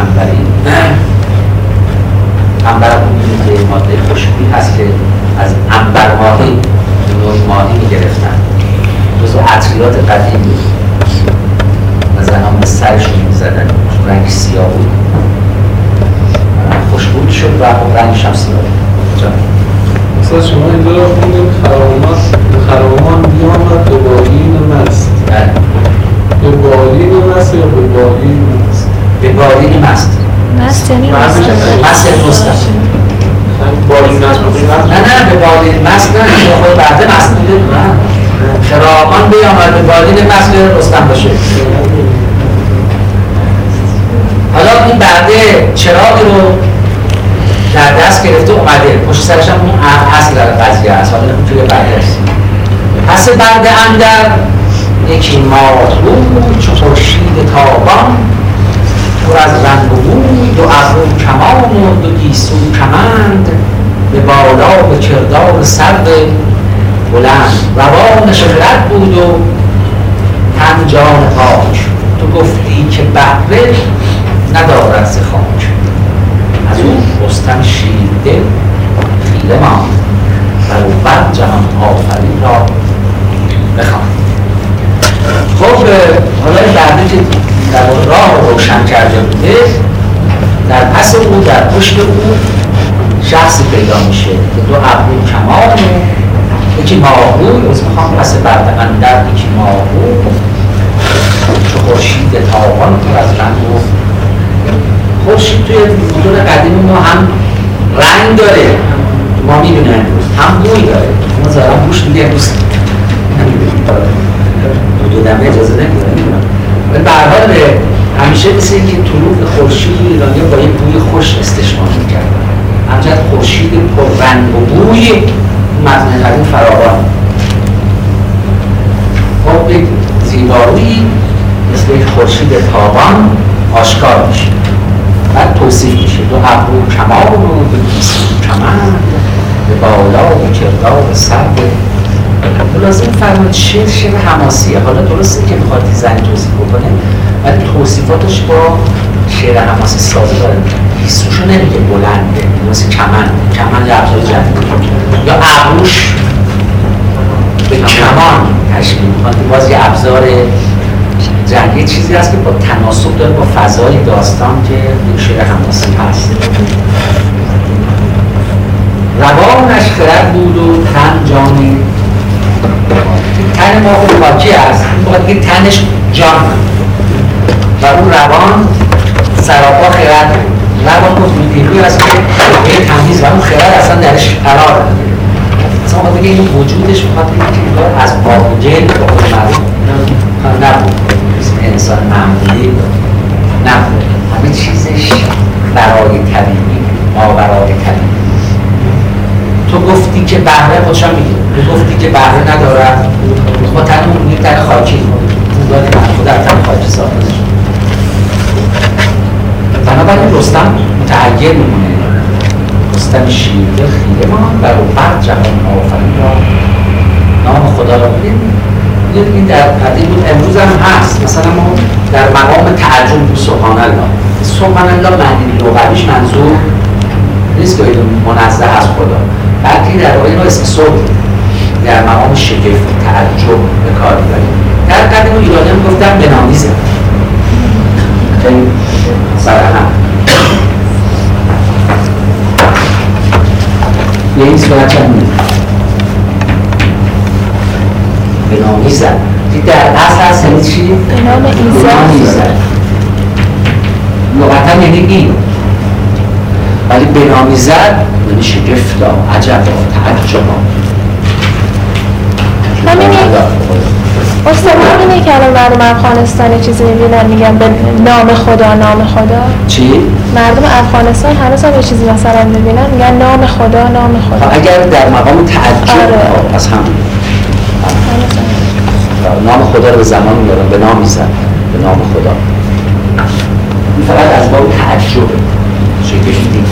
انبری انبر هم میدونی که ماده خوشبوی هست که از انبر ماهی ماهی میگرفتن، جزو عطریات قدیم بود و زنان به سرشون میزدن. رنگ سیاه بود، خوشبود شد و رنگش هم سیاه بود. اصلا شما این دو را خوندیم خرامان بیامد دوبالین مست. دوبالین مست یا دوبالین مست؟ دوبالین مست مست یعنی مست مست مست بالین مست نه نه دوبالین مست نه خود برده مست میده خرامان بیامد دوبالین مست یا رستم باشه. حالا این برده چراغ رو در دست گرفته اومده پشت سرش هم اون اصل در قضیه هست. حالا توی برده هست پس برده اندر یکی مادرون چو خورشید تابان پر از رنگ و بوی دو ابرو کمان و دو گیسو کمند به بالا به کردار سرد بلند روان شجرت بود و تن جان پاک تو گفتی که بهره ندارد ز خاک از اون رستم شیرده خیره ماند و او بر جهان آفرین را بخواند. خب حالا این برده که در راه روشن کرده بوده در پس او در پشت او شخصی پیدا میشه که دو ابرو کمان یکی ماهوی از میخوام پس برده اندر یکی ماهوی چو خورشید تابان پر از رنگ و خورشید توی متون قدیم ما هم رنگ داره ما میبینه هم بوی داره ما زارم بوش میگه دوست دو دمه اجازه نمیدونه ولی برحال همیشه مثل اینکه طلوع خورشید ایرانی با یه بوی خوش استشمام میکرد. همچنان خورشید پر رنگ و بوی متن قدیم فراوان. خب یک زیبایی مثل خورشید تابان آشکار میشه بعد توصیف میشه دو ابرو کمان و دو گیسو کمند به بالا و کردار سرد. خلاصه این فرمود شعر شعر حماسیه. حالا درسته که میخواد دیزن توصیف بکنه ولی توصیفاتش با شعر حماسی سازگاره. گیسوشو نمیگه بلنده مثل کمند، کمند ابزار جدید یا ابروش به کمان تشبیه میکنه باز یه ابزار جنگی چیزی هست که با تناسب داره با فضای داستان که شعر حماسی هست. روانش خرد بود و تن جانی تن ما خود پاکی هست این باید که تنش جان و اون روان سراپا خرد بود. روان گفت میدیروی هست که به تمیز و اون خرد اصلا درش قرار داره اصلا باید که این وجودش باید که از باقیل با خود مرد نبود اسم انسان معمولی نبود همه چیزش برای طبیعی ما برای طبیعی. تو گفتی که بهره خودشان میگه تو گفتی که بهره ندارد ما تنمون یک تن خاکی بودانی من خود در تن خاکی ساخته شد. بنابراین رستم متحیر میمونه رستم شیرده خیره ما بر فرد جهان آفرین را نام خدا را بگیم. این در قدیم بود امروز هم هست مثلا ما در مقام تعجب بود سبحان الله. سبحان الله معنی لغویش منظور نیست که منزه از خدا بلکه در واقع ما اسم صبح در مقام شگفت تعجب به کار می‌بریم. در قدیم ایرانی هم گفتن بنامیزه سر هم یه این صورت هم می‌بریم بنام ایزد در اصل هست یعنی چی؟ بنام ایزد لغتا یعنی این ولی بنام ایزد یعنی شگفتا عجبا تعجبا. من اینه اصلا من اینه که الان مردم افغانستان چیزی میبینن میگن به نام خدا نام خدا چی؟ مردم افغانستان هنوز هم یه چیزی مثلا میبینن میگن نام خدا نام خدا اگر در مقام تعجب از هم نام خدا رو به زمان میارم به نام میزن به نام خدا این فقط از باب تعجبه شکشیدی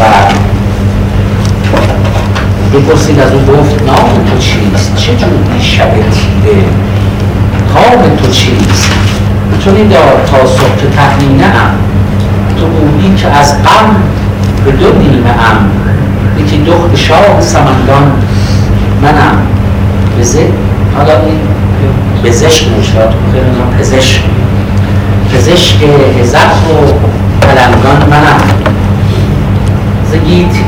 و بپرسید از اون گفت نام تو چیست چجوری شب تیره کام تو چیست میتونی دار تا صبح تحنینه ام تو بودی که از غم به دو نیمه ام یکی دخت شاه سمندان منم بزه حالا این بزشک نوشتاد بخیرم پزشک پزشک زخم و پلنگان منم.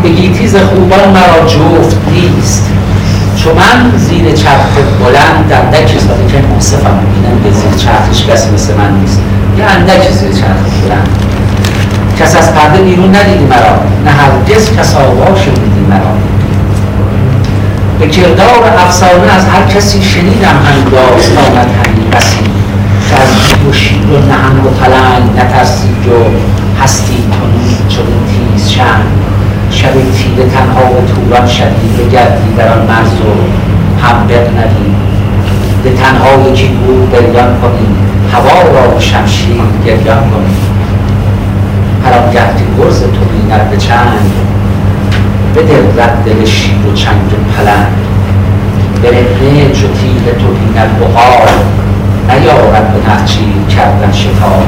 به گیتیز خوبان مرا جفت نیست، چون من زیر چرخ بلند اندک ساده که منصفم. میدم به زیر چرخش کسی مثل من نیست، یه اندک زیر چرخ بلند. کس از پرده بیرون ندیدی مرا، نه هرگز کس آوا شنیدی مرا. به کردار افسانه از هر کسی شنیدم هم داستانت همی بسی، که از جیب و شیر و نهنگ و پلنگ نترسید و هستی کنید چون تیز شنگ. شب تیره تنها و طولان شدید و گردی در آن مرز و هم بغندید، به تنها یکی گور بریان کنید، هوا را و شمشیر گریان کنید. پرانگهد گرز تو بیند به چنگ، به دل رد دل شیر و چنگ پلنگ. به رهنه جو تیره تو بیند بخار، نیارد به نخچیر کردن شکار.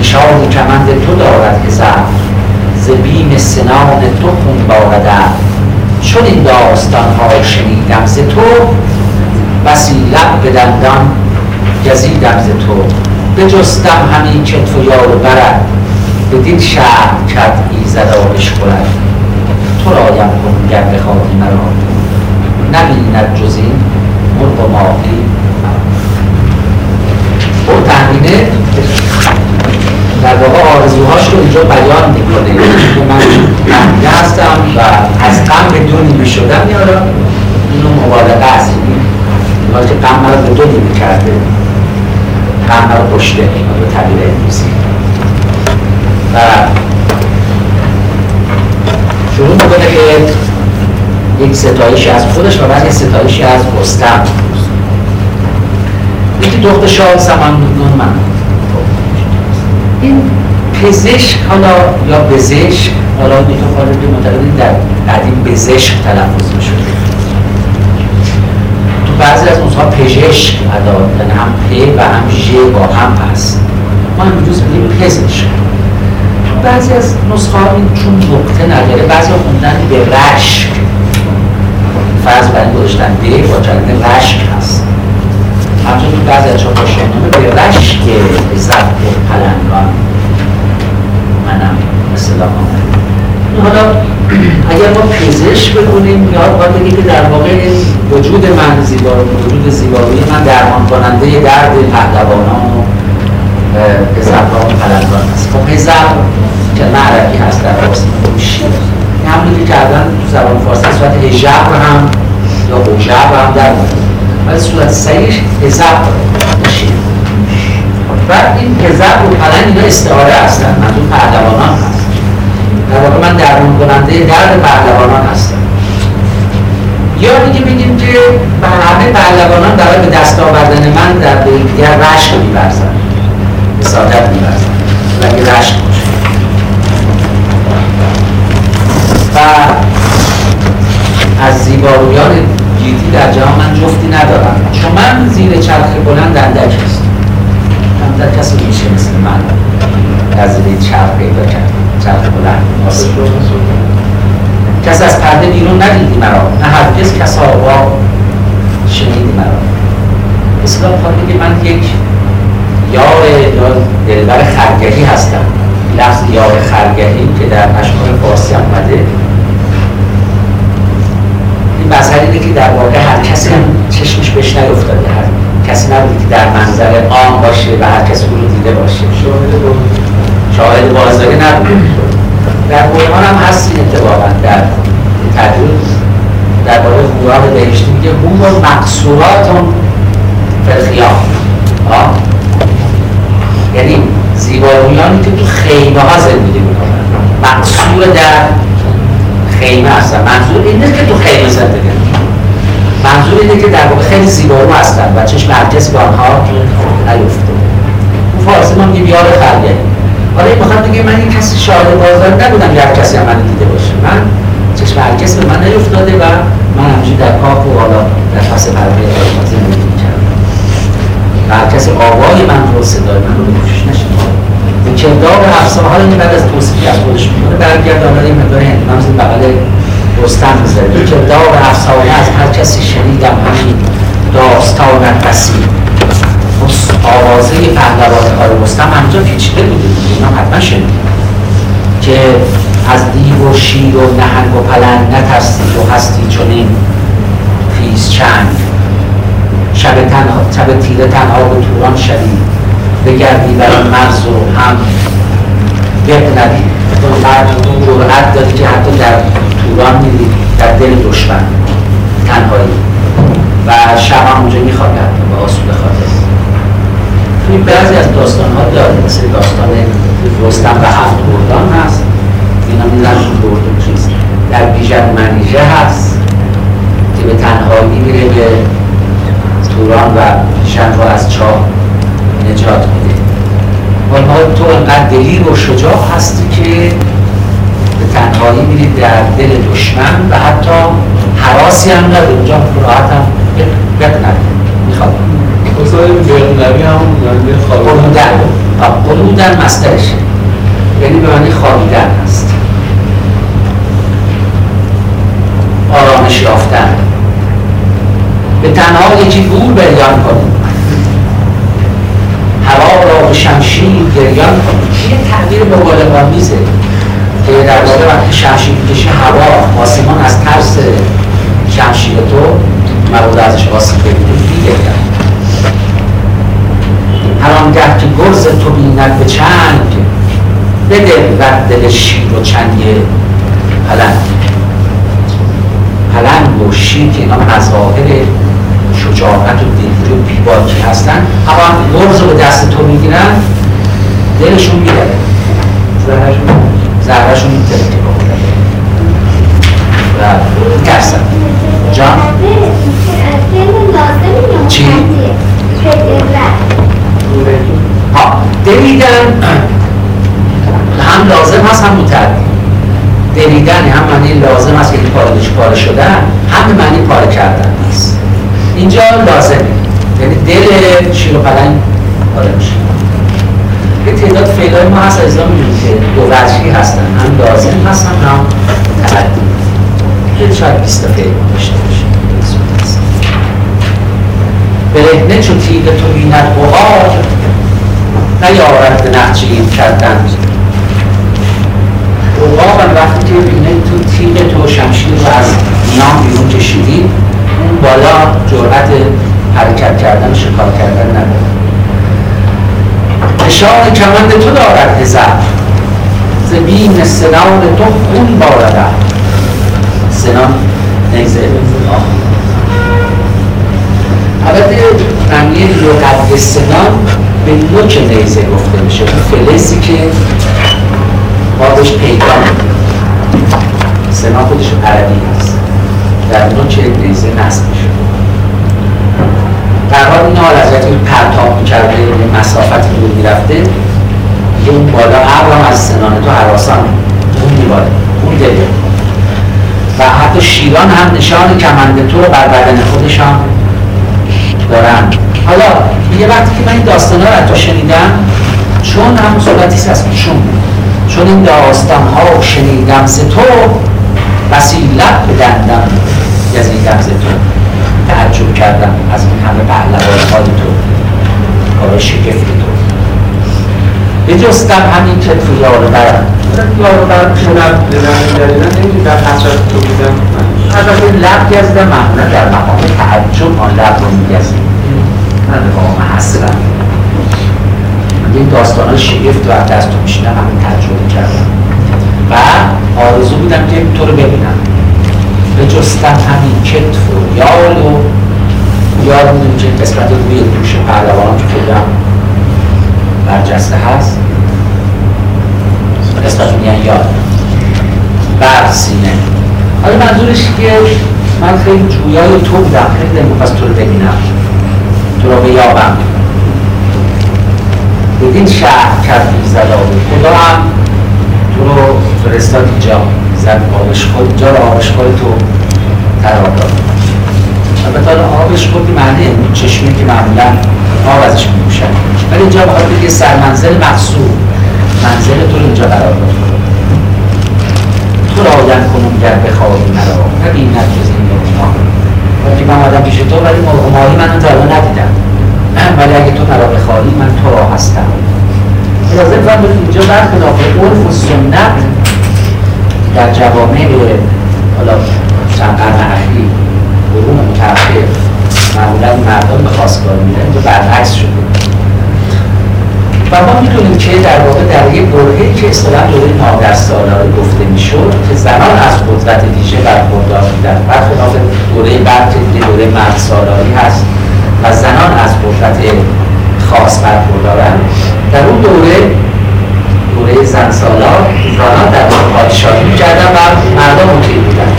نشان کمند تو دارد که زفت، ز بیم سنان تو خون بارده. چون این داستان ها شنیدم ز تو، بسی لب به دندان گزیدم ز تو. بجستم همی که تو یارو برد، بدین شرم کرد ایزدارش خورد. تو رایم کن گر بخواهی مرا، نبیند جز این مرغ و ماهی مرا. و تحرینه در واقع آرزوهاش رو اینجا بیان میکنه. من قمده هستم و از قم به دو نیمی شدم، یارا اینو مبالغه است، اینوال که قم مرا به دو نیمی کرده، قم مرا کشته به طبیل امروزی. و شروع میکنه که یک ستایشی از خودش و بعد یک ستایشی از رستم. یکی دخت شاه زمان نون من این پزشک، حالا یا بزشک، حالا دو تا خالد متعددی در قدیم بزشک تلفظ می‌شد. تو بعضی از اونها پزشک ادا می‌کنن، هم پ و هم ژ با هم هست. ما امروز می‌گیم پزشک. تو بعضی از نسخه‌ها این چون نقطه نداره، بعضی خوندن به رشک. فرض بر این گذاشتن ب با جلد رشک هست. همچنین تو بعضی از چاپ شاهنامه به رشک زد پلنگان منم اصطلاح آمد. حالا اگر ما پزشک بکنیم یا باید بگیم که در واقع وجود من زیبا و وجود زیبایی من درمان کننده درد پهلوانان و پزرگان پلنگان هست. خب پزرگ که معرفی هست در فارسی میشه، همونی که کردن تو زبان فارسی صورت هجاب هم یا هجاب هم در مورد، ولی صورت سعیش هزب میشه. و این هزب و پلنگ اینا استعاره هستن، من تو پهلوانان هست. در واقع من درمان کننده درد پهلوانان هستم. یا دیگه بگیم که همه پهلوانان برای به دست آوردن من در به دیگر رشک میبرزن، به سادت میبرزن و اگه رشک باشه. و از زیبارویان گیتی در جهان من جفتی ندارم، چون من زیر چرخ بلند اندک است. همدر کسی میشه مثل من در زیر چرخ پیدا کرد، چرخ بلند ناسی رو کس از پرده بیرون ندیدی مرا، نه هرگز کس آوا شنیدی مرا. اصلا خواهده که من یک یار دلبر خرگهی هستم. لفظ یار خرگهی که در اشعار فارسی آمده، بسر اینه که در واقع هر کسی هم چشمش بهش نیفتاده، هر کسی نبوده که در منظر عام باشه و هر کسی رو دیده باشه، شاهد بازداری نبوده. در قرآن هم هست این اتفاقا، در تدوین در باره حوران بهشتی میگه حور مقصوراتم فالخیام، یعنی زیبارویانی که تو خیمه ها زندگی میکنن، مقصور در خیمه هستن. منظور اینه که تو خیمه زندگی، منظور اینه که در واقع خیلی زیبارو هستن و چشم هرگز به آنها نیفته. اون فارسی ما میگیم یار خرگهی. حالا این بخواد بگه من این کسی شاهد بازداری نبودم یا هر کسی هم من دیده باشه، من چشم هرگز به من نیفتاده و من همچنین در کاخ و حالا در پس پرده آرمازی زندگی می‌کردم و هر کسی آوای من رو، صدای من رو بکوشش نشد. به کردار افسانه ها اینه بعد از توصیفی از خودش میکنه، برگرد آمده این مقدار هندونم زید بقل رستم میزده. به کردار افسانه از هر کسی شنیدم همین داستانت بسی، آوای موازه پهلوان آل رستم همینجا پیچیده بوده، اینا حتما شنیدید که از دیو و شیر و نهنگ و پلنگ نترسی و هستی چنین تیز چنگ، شب تنها شب تیره تنها و توران شدید بگردی برای مرز و هم بپندی. مرد اون جرأت داری که حتی در توران میدید در دل دشمن تنهایی و شب هم اونجا میخواد و آسوده خاطر. توی بعضی از داستان ها داریم، مثل داستان رستم و هفت گردان هست، اینا میدنشون گردون چیز در بیژن منیژه هست که به تنهایی میره به توران و بیژن رو از چاه نجات میده. اونها تو انقدر دلیر و شجاع هستی که به تنهایی میری در دل دشمن و حتی حراسی هم نداری، اونجا راحت هم بکنند میخواد اصلاحی بقنبی هم قلودن قلودن مسترشه، یعنی به معنی خوابیدن هست، آرامش یافتن، به تنها یکی گور بریان کنیم، هوا را به شمشیر گریان کنیم. یه تعبیر مبالغه‌آمیزه که در واقع وقتی شمشیر می‌کشه هوا آسمان از ترس شمشیر تو مبادا ازش آسیب ببینه دیگه کرد. هرانگه که گرز تو بیند به چنگ بده بر دل شیر و چنگ پلنگ. پلنگ و شیر که اینا مظاهر شجاعت و دلگیری و بیباکی هستن، اما گرز رو به دست تو میگیرن دلشون میگره، زهرشون میگره و میگرسن. جان؟ چی؟ ها دریدن هم لازم هست هم متعدی. دریدن هم معنی لازم هست که پاره پاره شدن، هم معنی پاره کردن هست. اینجا لازمه، یعنی دل شیر و پلنگ پاره میشه. یه تعداد فعلای ما هست از ما میدونیم که دو وجهی هستن، هم لازم هست هم هم متعدی، یه شاید بیست تا فعل داشته باشه. برهنه چو تیغ تو بیند بغار نیارد به نخجیر کردن. بغار وقتی که ببینید تو تیغ تو شمشیر رو از نام بیرون کشیدید، اون بالا جرأت حرکت کردن و شکار کردن نداره. نشان کمند تو دارد هزار، زبین سنان تو خون بارد. سنان نیزه آخون البته معنی لغت سنان به نوک نیزه گفته میشه، فلزی که بادش پیدا میده. سنان خودش عربی هست، در نوک نیزه نصب میشه. در حال این حال از وقتی پرتاب میکرده یه مسافت دور میرفته، یه اون بالا عبرم از سنان تو حراسان اون میباره اون دلیه و حتی شیران هم نشان کمند تو بر بدن خودشان دارن. حالا یه وقتی که من این داستان ها رو شنیدم، چون همون صحبتیست از چون چون این داستان ها شنیدم ز تو بسی لب بدندم یزیدم ز تو، تعجب کردم از این همه پهلوان حال تو، کار شگفت تو، بجستم همین که تو یارو برم یارو برم کنم بدن داریدن نمیدید در حسرت تو بیدم. البته لب گزده معمولا در مقام تعجب آن لب رو میگزده، نه به مقام حسرت. این داستان های شگفت وقت از تو میشینم همین تجربه کردم و آرزو بودم که تو رو ببینم. به جستم همین کتف و یال و یال بودم که قسمت روی دوش پهلوان که خودم برجسته هست، قسمت رو میگن یال بر سینه. حالا منظورش که من خیلی جویای تو بودم، خیلی دلم می‌خواست تو رو ببینم، تو رو بیابم. بدین شهر کرد زلال خدا هم تو رو فرستاد اینجا، زد آبش خود جا رو آبش خود تو قرار داد. البته آبش خود معنی چشمی که معمولا آب ازش می‌نوشن، ولی اینجا بخواد بگه سرمنزل مقصود، منزل تو رو اینجا قرار داد. تو را آدم کنم گر بخواهی مرا نبیند جز این دنیا. ولی من آدم پیش تو، ولی ماهی من رو تا الان ندیدم، ولی اگه تو مرا بخواهی من بر خدا به عرف و سنت در جوامع حالا چند قرن اخیر قرون متأخر معمولا مردم به خواستگار میرن که برعکس شده و ما میدونیم که در واقع در یک برهه‌ای که اصطلاحاً دوره نادرسالار گفته میشد که زنان از قدرت ویژه برخوردار بودند، برخلاف دوره بعد که دوره مردسالاری هست و زنان از قدرت خاص برخوردارند، در اون دوره دوره زنسالار زنان در واقع پادشاهی می‌کردن و مردان مطیع بودند.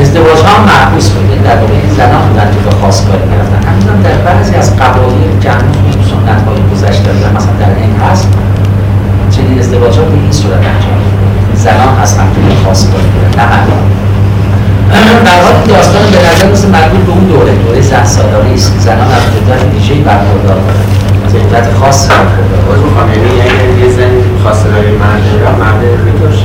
ازدواج ها محبوس بودن، در واقع این زنان بودن که به خواستگاری می‌رفتن. همینطور در بعضی از قبایل جنوب سنت‌های گذشته و مثلا در این هست چنین ازدواج ها به این صورت انجام زنان هستن که به خواستگاری می‌رفتن، نه مردان. در حال این داستان به نظر مثل مربوط به اون دوره دوره زنسالاری است که زنان از قدرت ویژه‌ای برخوردار بودن، از قدرت خاص برخوردار بودن. باز می‌خوام یعنی یه زن خواستگاری مرد را مرد می‌داشت.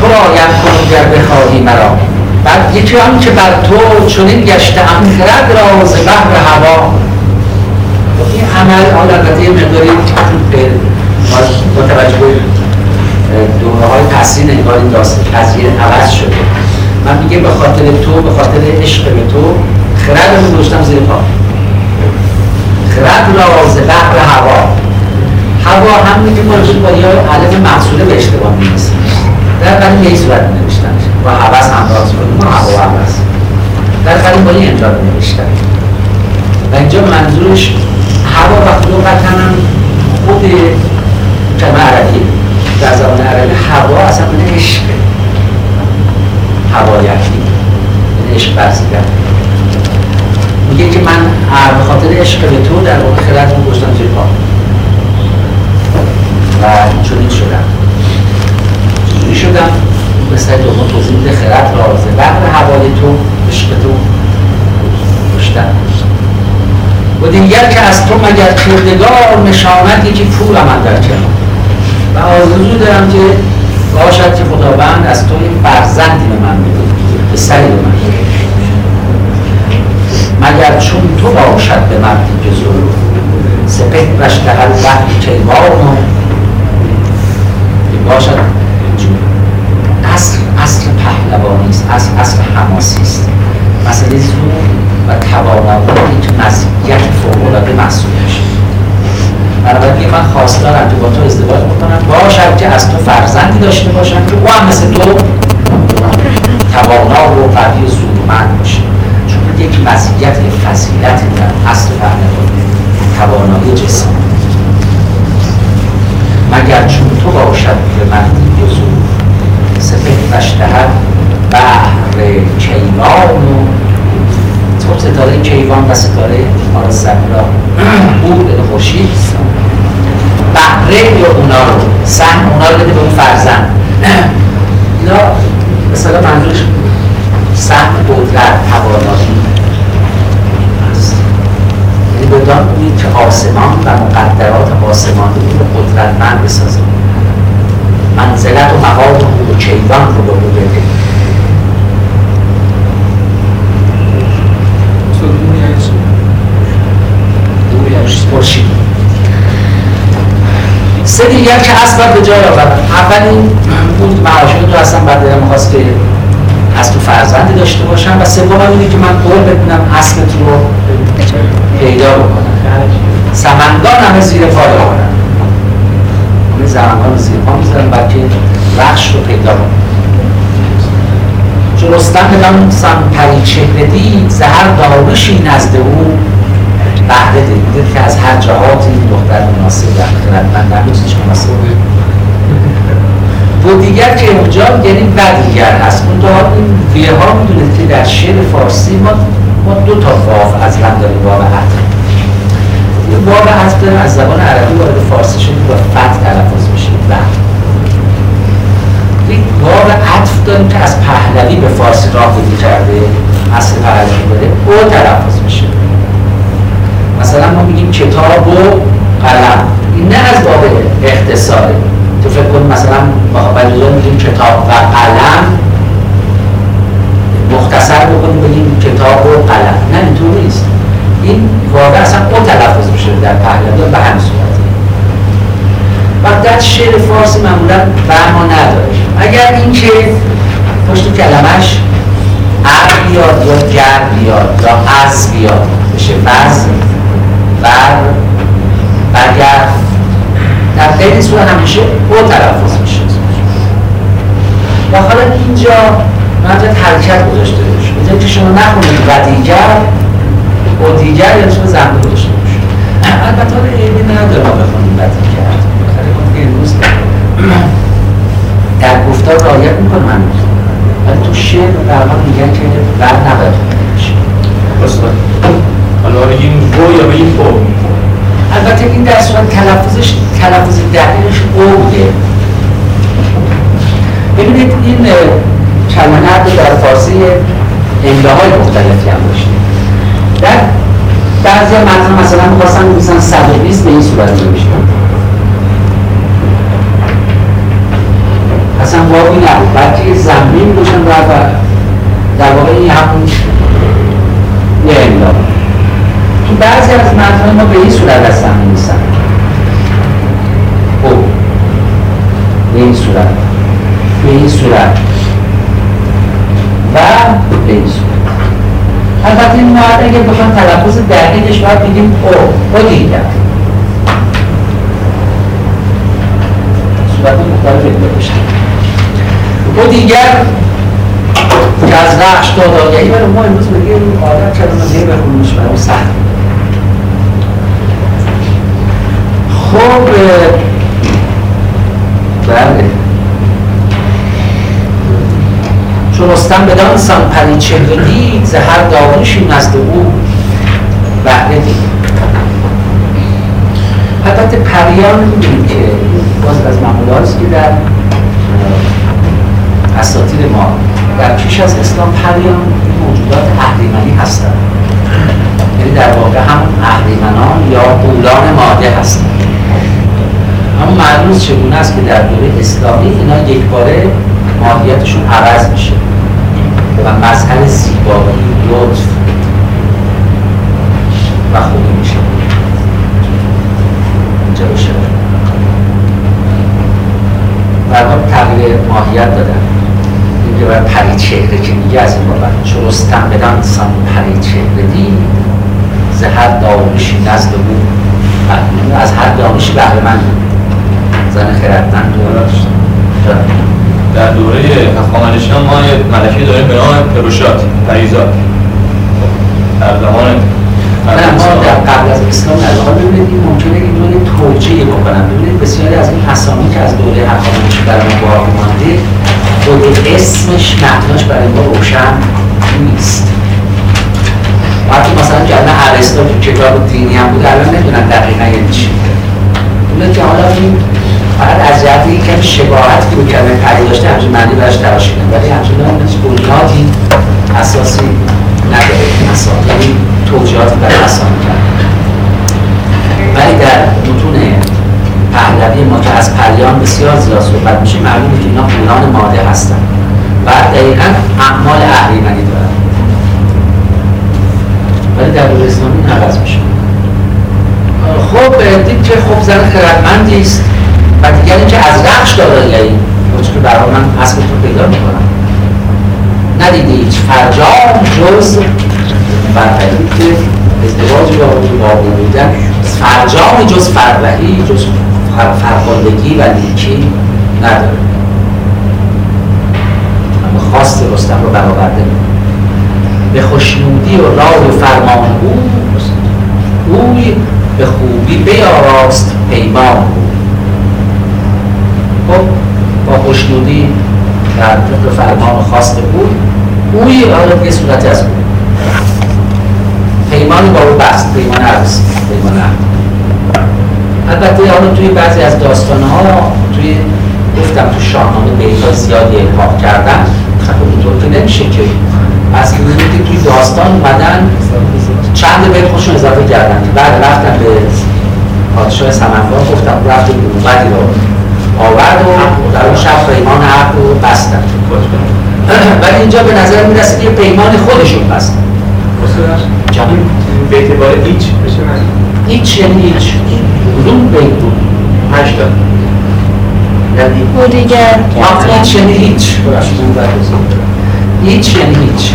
تو رایت کنی گر بخواهی مرا، بعد یکی هم که بر تو چنین گشته ام خرد را ز بهر هوا. این عمل حال البته یه مقداری با توجه به دوره‌های تحسین انگار این داستان تزیین عوض شده. من میگم به خاطر تو، به خاطر عشق به تو خرد رو می‌گذاشتم زیر پا، خرد را ز بهر هوا. هوا هم میگه مالشون با یه علف محصوله به اشتباه می‌نویسه، در قدیم به این صورت می‌نوشتنش با حوض همراز کنیم و هوا حوض در قدیم با یه انجام می‌نوشتن و اینجا منظورش هوا و خلوقتن هم خود کلمه عربی در زبان عربی هوا اصلا من عشقه، هوایتی من عشق برزیگر میگه که من به خاطر عشق به تو در اون خلط می‌گوشتم زیر پا و چنین شدم. چجوری شدم؟ مثل دوم توضیح میده خرد رازه بهر هوای تو، عشق تو گشتم و دیگر که از تو مگر کردگار نشاند یکی پورم اندر کنم و آرزو دارم که باشد که خداوند از تو این فرزندی به من بده، به سری به من بده، مگر چون تو باشد به مردی که ظلم سپهرش دهد وقتی که وانو باشد اصل اصل پهلوانی است، اصل اصل حماسی است، مسئله زور و توانایی که مسئولیت فوق‌العاده مسئولش. بنابراین من خواستارم که با تو ازدواج بکنم، باشد که از تو فرزندی داشته باشم که او هم مثل تو توانا و قوی و زورمند باشه، چون یک مسئولیت فضیلت در اصل پهلوانی توانایی جسمی. مگر چون تو باشد به مردی بزرگ سپهرش دهد بهر کیوان و خب ستاره کیوان و ستاره ما را زمرا بود به خوشی بهره یا اونا رو سن اونا رو بده به اون فرزند. اینا مثلا منظورش سن قدرت توانایی هست، یعنی بدان اونی که آسمان و مقدرات آسمان قدرتمند بسازه، منزلت و مقام و کیوان رو به او بده. سه دیگر که از باید به جای آورد، اول این بود معاشقه تو هستم، بعد دیدم خواست که از تو فرزندی داشته باشم و سوم اینه که من قول بدونم اسمت رو پیدا بکنم، سمنگان همه زیر پا دارم، همه زمنگان رو زیر پا میزدم بلکه رخش رو پیدا بکنم. چون رستم بدم سم پریچهره دید ز هر دانشی نزد او بهره دید، که از هر جهات این دختر مناسب و خردمند در روزش مناسب بود. و دیگر که اونجا یعنی و دیگر هست اونجا این ویه ها میدونید که در شعر فارسی ما ما دو تا واو از هم داریم، واو عطف یه واو عطف داریم از زبان عربی وارد فارسی شده با فتح تلفظ میشه و یک واو عطف داریم که از پهلوی به فارسی راه بدی کرده، اصل پهلوی بوده او تلفظ میشه. مثلا ما میگیم کتاب و قلم، این نه از باب اختصاره تو فکر کنیم مثلا با خبر دوزار میگیم کتاب و قلم مختصر اثر بکنیم بگیم کتاب و قلم، نه اینطور نیست. این واقع اصلا اون تلفظ میشه در پهلوی به همین صورته. وقتی از شعر فارسی معمولا بهما نداره، اگر این که پشت کلمش ار بیاد یا گر بیاد یا از بیاد بشه وزن بر بگر، در غیر صورت همیشه اون تلفظ میشه. و حالا اینجا من جد حرکت گذاشته داشت بزنید که شما نخونید و دیگر و دیگر یا شما زنده گذاشته داشت. البته حالا عیبی نداره ما بخونیم و دیگر بخاری کنم که امروز در گفتار رعایت میکنم هم میکنم، ولی تو شعر برمان میگن که بعد نباید خونده باشیم. بسید حالا بگیم رو یا بگیم رو؟ البته این در صورت تلفظش تلفظ دقیقش رو بوده. ببینید این کلمه رو در فارسی املاهای مختلفی هم داشتیم. در بعضی متن مثلا می‌خواستن می‌گفتن صد و بیست به این صورت نمی‌شدن، اصلا واقعی نبود، بلکه ضمنی می‌گوشن و در واقع این همون یه املا. تو بعضی از متن‌ها ما به این صورت اصلا نیستن، خب به این صورت، به این صورت و به این صورت. البته این مورد اگر بخوام تلفظ دقیقش باید بگیم او او دیگر صورت مختلف بگیده باشن. او دیگر که از رخش داد آگهی برای ما امروز بگیم آدم کلمه دیگه بخونمش برای اون سهل. خب بله، چون رستم بدان سان پری چهره دید، ز هر داوری نزد او بهره دید. البته پریان می‌دونیم که باز از معمول‌ها هست که در اساطیر ما در پیش از اسلام پریان موجودات اهریمنی هستند، یعنی در واقع هم اهریمنان یا غولان ماده هستند. اما معلوم چگونه است که در دوره اسلامی اینا یک باره ماهیتشون عوض میشه و مظهر زیبایی، لطف و خوبی میشه. اینجا بشه برمان تغییر ماهیت دادن. اینجا برای پری چهره که میگه از این بابن چون رستم بدن سان پری چهره دید، ز هر داوشی نزد او، از هر داوشی بهره مند زن خردمند داشت. در دوره هخامنشیان ما یه ملکه داریم به نام پروشات، پریزاد. در زمان نه ما در قبل از اسلام در واقع ببینید این ممکنه که دونه توجیه بکنم. ببینید بسیاری از این اسامی که از دوره هخامنشی برای ما باقی مانده خود اسمش متناش برای ما روشن نیست. وقتی مثلا جلن ارسطو که کتاب دینی هم بوده الان نمیدونن دقیقا یعنی چی. اونه که حالا فقط از جهت یکم شباهتی بود که همین پری داشته همچنین معنی برش تراشیده، ولی همچنین همچنین بنیادی اساسی نداره، یعنی توجیهاتی برای اسامی کرده. ولی در متون پهلوی ما که از پریان بسیار زیاد صحبت میشه معلومه که اینا غولان ماده هستن و دقیقا اعمال اهریمنی دارن، ولی در دوره اسلامی عوض میشه. خب دید که خب زن خردمندی است و دیگر اینکه از رخش دارایی این بچه که برای من اصبت رو پیدا میکنم ندیده هیچ فرجام جز فرقهی که ازدواج با باقی بودن، فرجام جز فرقهی جز فرقاندگی و نیکی نداره. اما خواست رستم رو برآورده به خوشنودی و رای و فرمان او، اوی به خوبی بیاراست پیمان او. خب با خوشنودی در طبق فرمان خواسته بود اوی حالا دیگه صورتی از بود پیمانی با او بست، پیمان عروسی، پیمان عقد. البته حالا توی بعضی از داستانها توی گفتم تو شاهنامه بیت‌های زیادی الحاق کردن، خب اونطور که نمیشه که از این که توی داستان اومدن چند بیت خودشون اضافه کردن. بعد رفتن به پادشاه سمنگان گفتم رفتن به موبدی رو آورد و در اون شب پیمان عقد رو بستن. ولی اینجا به نظر میرسه که پیمان خودشون بستن. جمعی به اعتبار هیچ بشه من هیچ یعنی هیچ کدوم بید بود هشتا یعنی بودیگر هیچ یعنی هیچ هیچ یعنی هیچ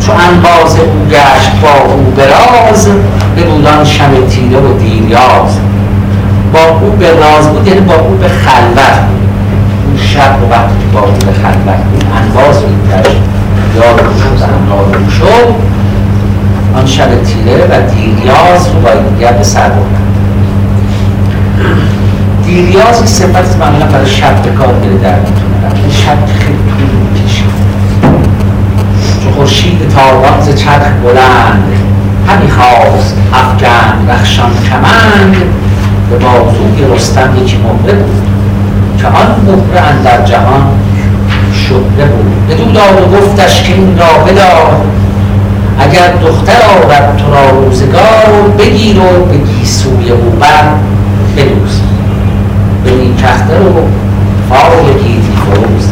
چون باز او گشت با او براز به بودان شم تیره و دیریاز. با او به راز بود یعنی با او به خلوت بود. اون شب و وقتی که با او به خلوت بود انباز رو این گشت یاد رو شد انباز رو شد آن شب تیره و دیریاز رو باید دیگر به سر بودن. دیریاز این صفت معمولا برای شب به کار بره در میتونه این شب خیلی طول میکشید خورشید تابان ز چرخ بلند همی خواست افگند رخشان کمند به بازوی رستم یکی مهره بود که آن مهره اندر جهان شهره بود. بدو داد و گفتش که این را بدار اگر دختر آورد تو را روزگار بگیر و به گیسوی او بر بدوز به نیمکخته و فال گیتی فروز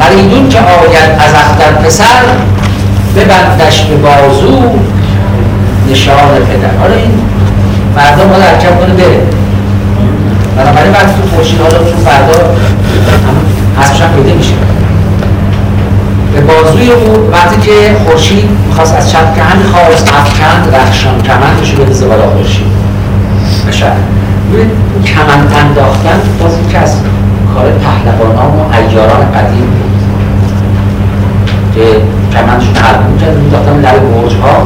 فریدون که آید از اختر پسر ببندش به بازو نشان پدر. حالا این فردا ما درکم کنه بره بنابراین وقتی تو خوشید حالا چون فردا حسبش هم پیده میشه به بازوی او وقتی که خورشید میخواست از شب که همی خواست افکند رخشان کمندش رو بدزه بالا خورشید بشن ببینید کمند انداختن باز این کس کار پهلوانان و عیاران قدیم بود که کمندشون حلقون کرد و میداختن لب برج‌ها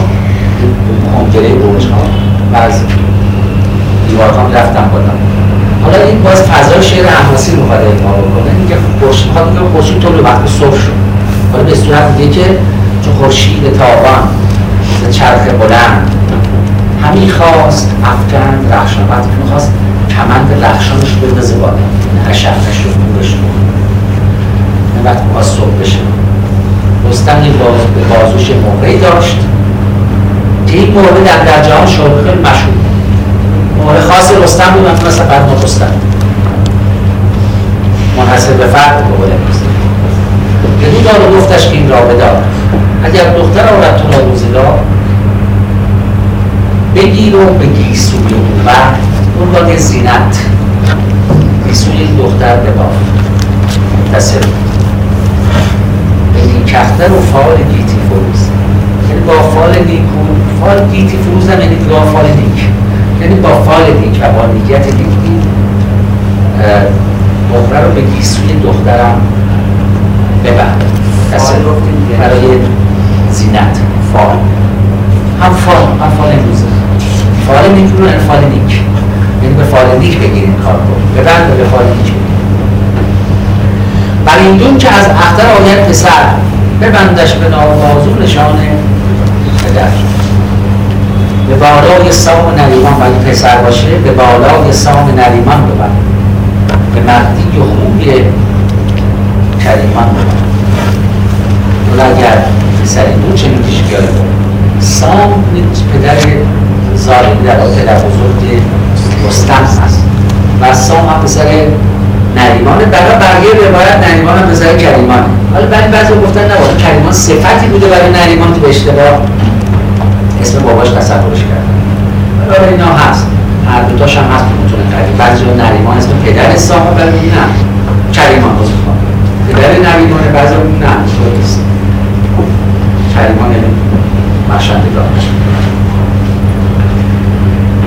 کنگره برج‌ها و از دیوارها میرفتن بودن. حالا این باز فضای شعر احمسی رو میخواد اعتماع بکنه اینکه خورشید میخواد میکنه خورشید طول وقت صبح شد حالا به صورت میگه که چون خورشید تابان مثل چرخ بلند همین خواست افکند رخشان وقتی که میخواست کمند رخشانش رو بندازه بالا عشقش رو بورش رو این وقت باز صبح بشه. رستم این بازوش مهره‌ای داشت که این مهره در در جهان شهره خیلی مشهور مهره خاص رستم بود من مثلا بعد ما رستم منحصر به فرد مهره رستم بدو دار و گفتش که این را بدار اگر دختر آورد تو را روزگار بگیر و به گیسوی او بر اون را که زینت گیسوی این دختر بباف متصل به نیمکخته رو فال گیتی فروز یعنی با فال نیکو فال گیتی فروز هم یعنی دیگاه فال نیک یعنی با فال نیک و با نیکیت نیک این مهره رو به گیسوی دخترم ببند متصل برای زینت فال هم فال هم فال امروزه فال نیک رو یعنی فال نیک یعنی به فال نیک بگیر این کار کن به بند و به فال نیک بگیر. فریدون که از اختر آید پسر ببندش به نابازو نشان پدر به بالای سام نریمان ولی پسر باشه به بالای سام نریمان ببند به مردی و خوبی کریمان ببند ولی اگر پسریدون چه میکش بیاره سام پدر زالی در آتل بزرگ رستم هست و سام هم پسر نریمانه برای بقیه روایت نریمان هم پسر کریمانه. حالا برای بعضی رو گفتن نباشه کریمان صفتی بوده برای نریمان که به اشتباه اسم باباش تصورش کردن برای اینا هست هر دوتاش هم هست میتونه کریم بعضی رو نریمان اسم پدر سام برای نه کریمان بزرگ پدر نریمانه بعضی رو نه کریمانه مخشندگاه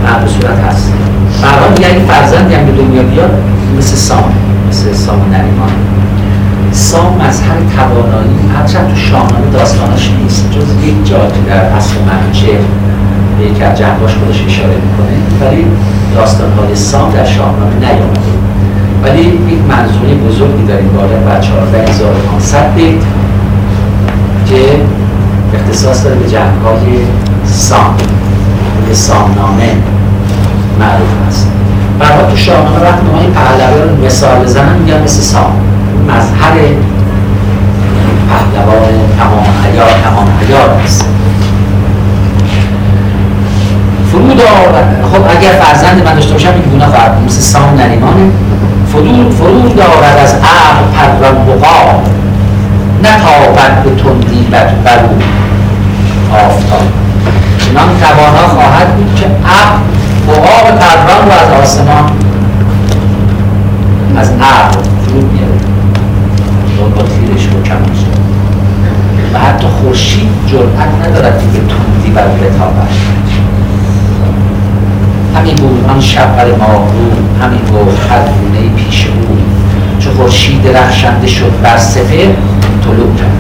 هم به صورت هست برای دیگر این فرزندی هم به دنیا بیاد مثل سام مثل سام نریمان. سام از هر توانایی هرچند تو شاهنامه داستاناش نیست جز یک جا که در اصل منوچهر به یکی از جنباش خودش اشاره میکنه ولی داستانهای سام در شاهنامه نیامده ولی یک منظومه بزرگی داریم بالغ بر چهارده هزار و پانصد بیت که اختصاص داره به جنبهای سام به سامنامه معروف هست. برای تو شاهنامه وقت ما این پهلوی رو مثال بزنن میگن مثل سام مظهر پهلوان تمام عیار تمام عیار هست. فرود آورد خب اگر فرزند من داشته باشم این گونه فرد مثل سام نریمانه فرور فرور دارد از عقل پر و بقا نتابد به تندی بر او آفتاب چنان توانا خواهد بود که عقل بقا و پران رو از آسمان از عقل فرور میاره با تیرش رو کم میشه و حتی خورشید جرأت ندارد دیگه تندی بر او بتابد. همین بود آن شب بر ما بود، همین بود خدرونه پیش بود، چو خورشید رخشنده شد بر سپهر طلوع کرد،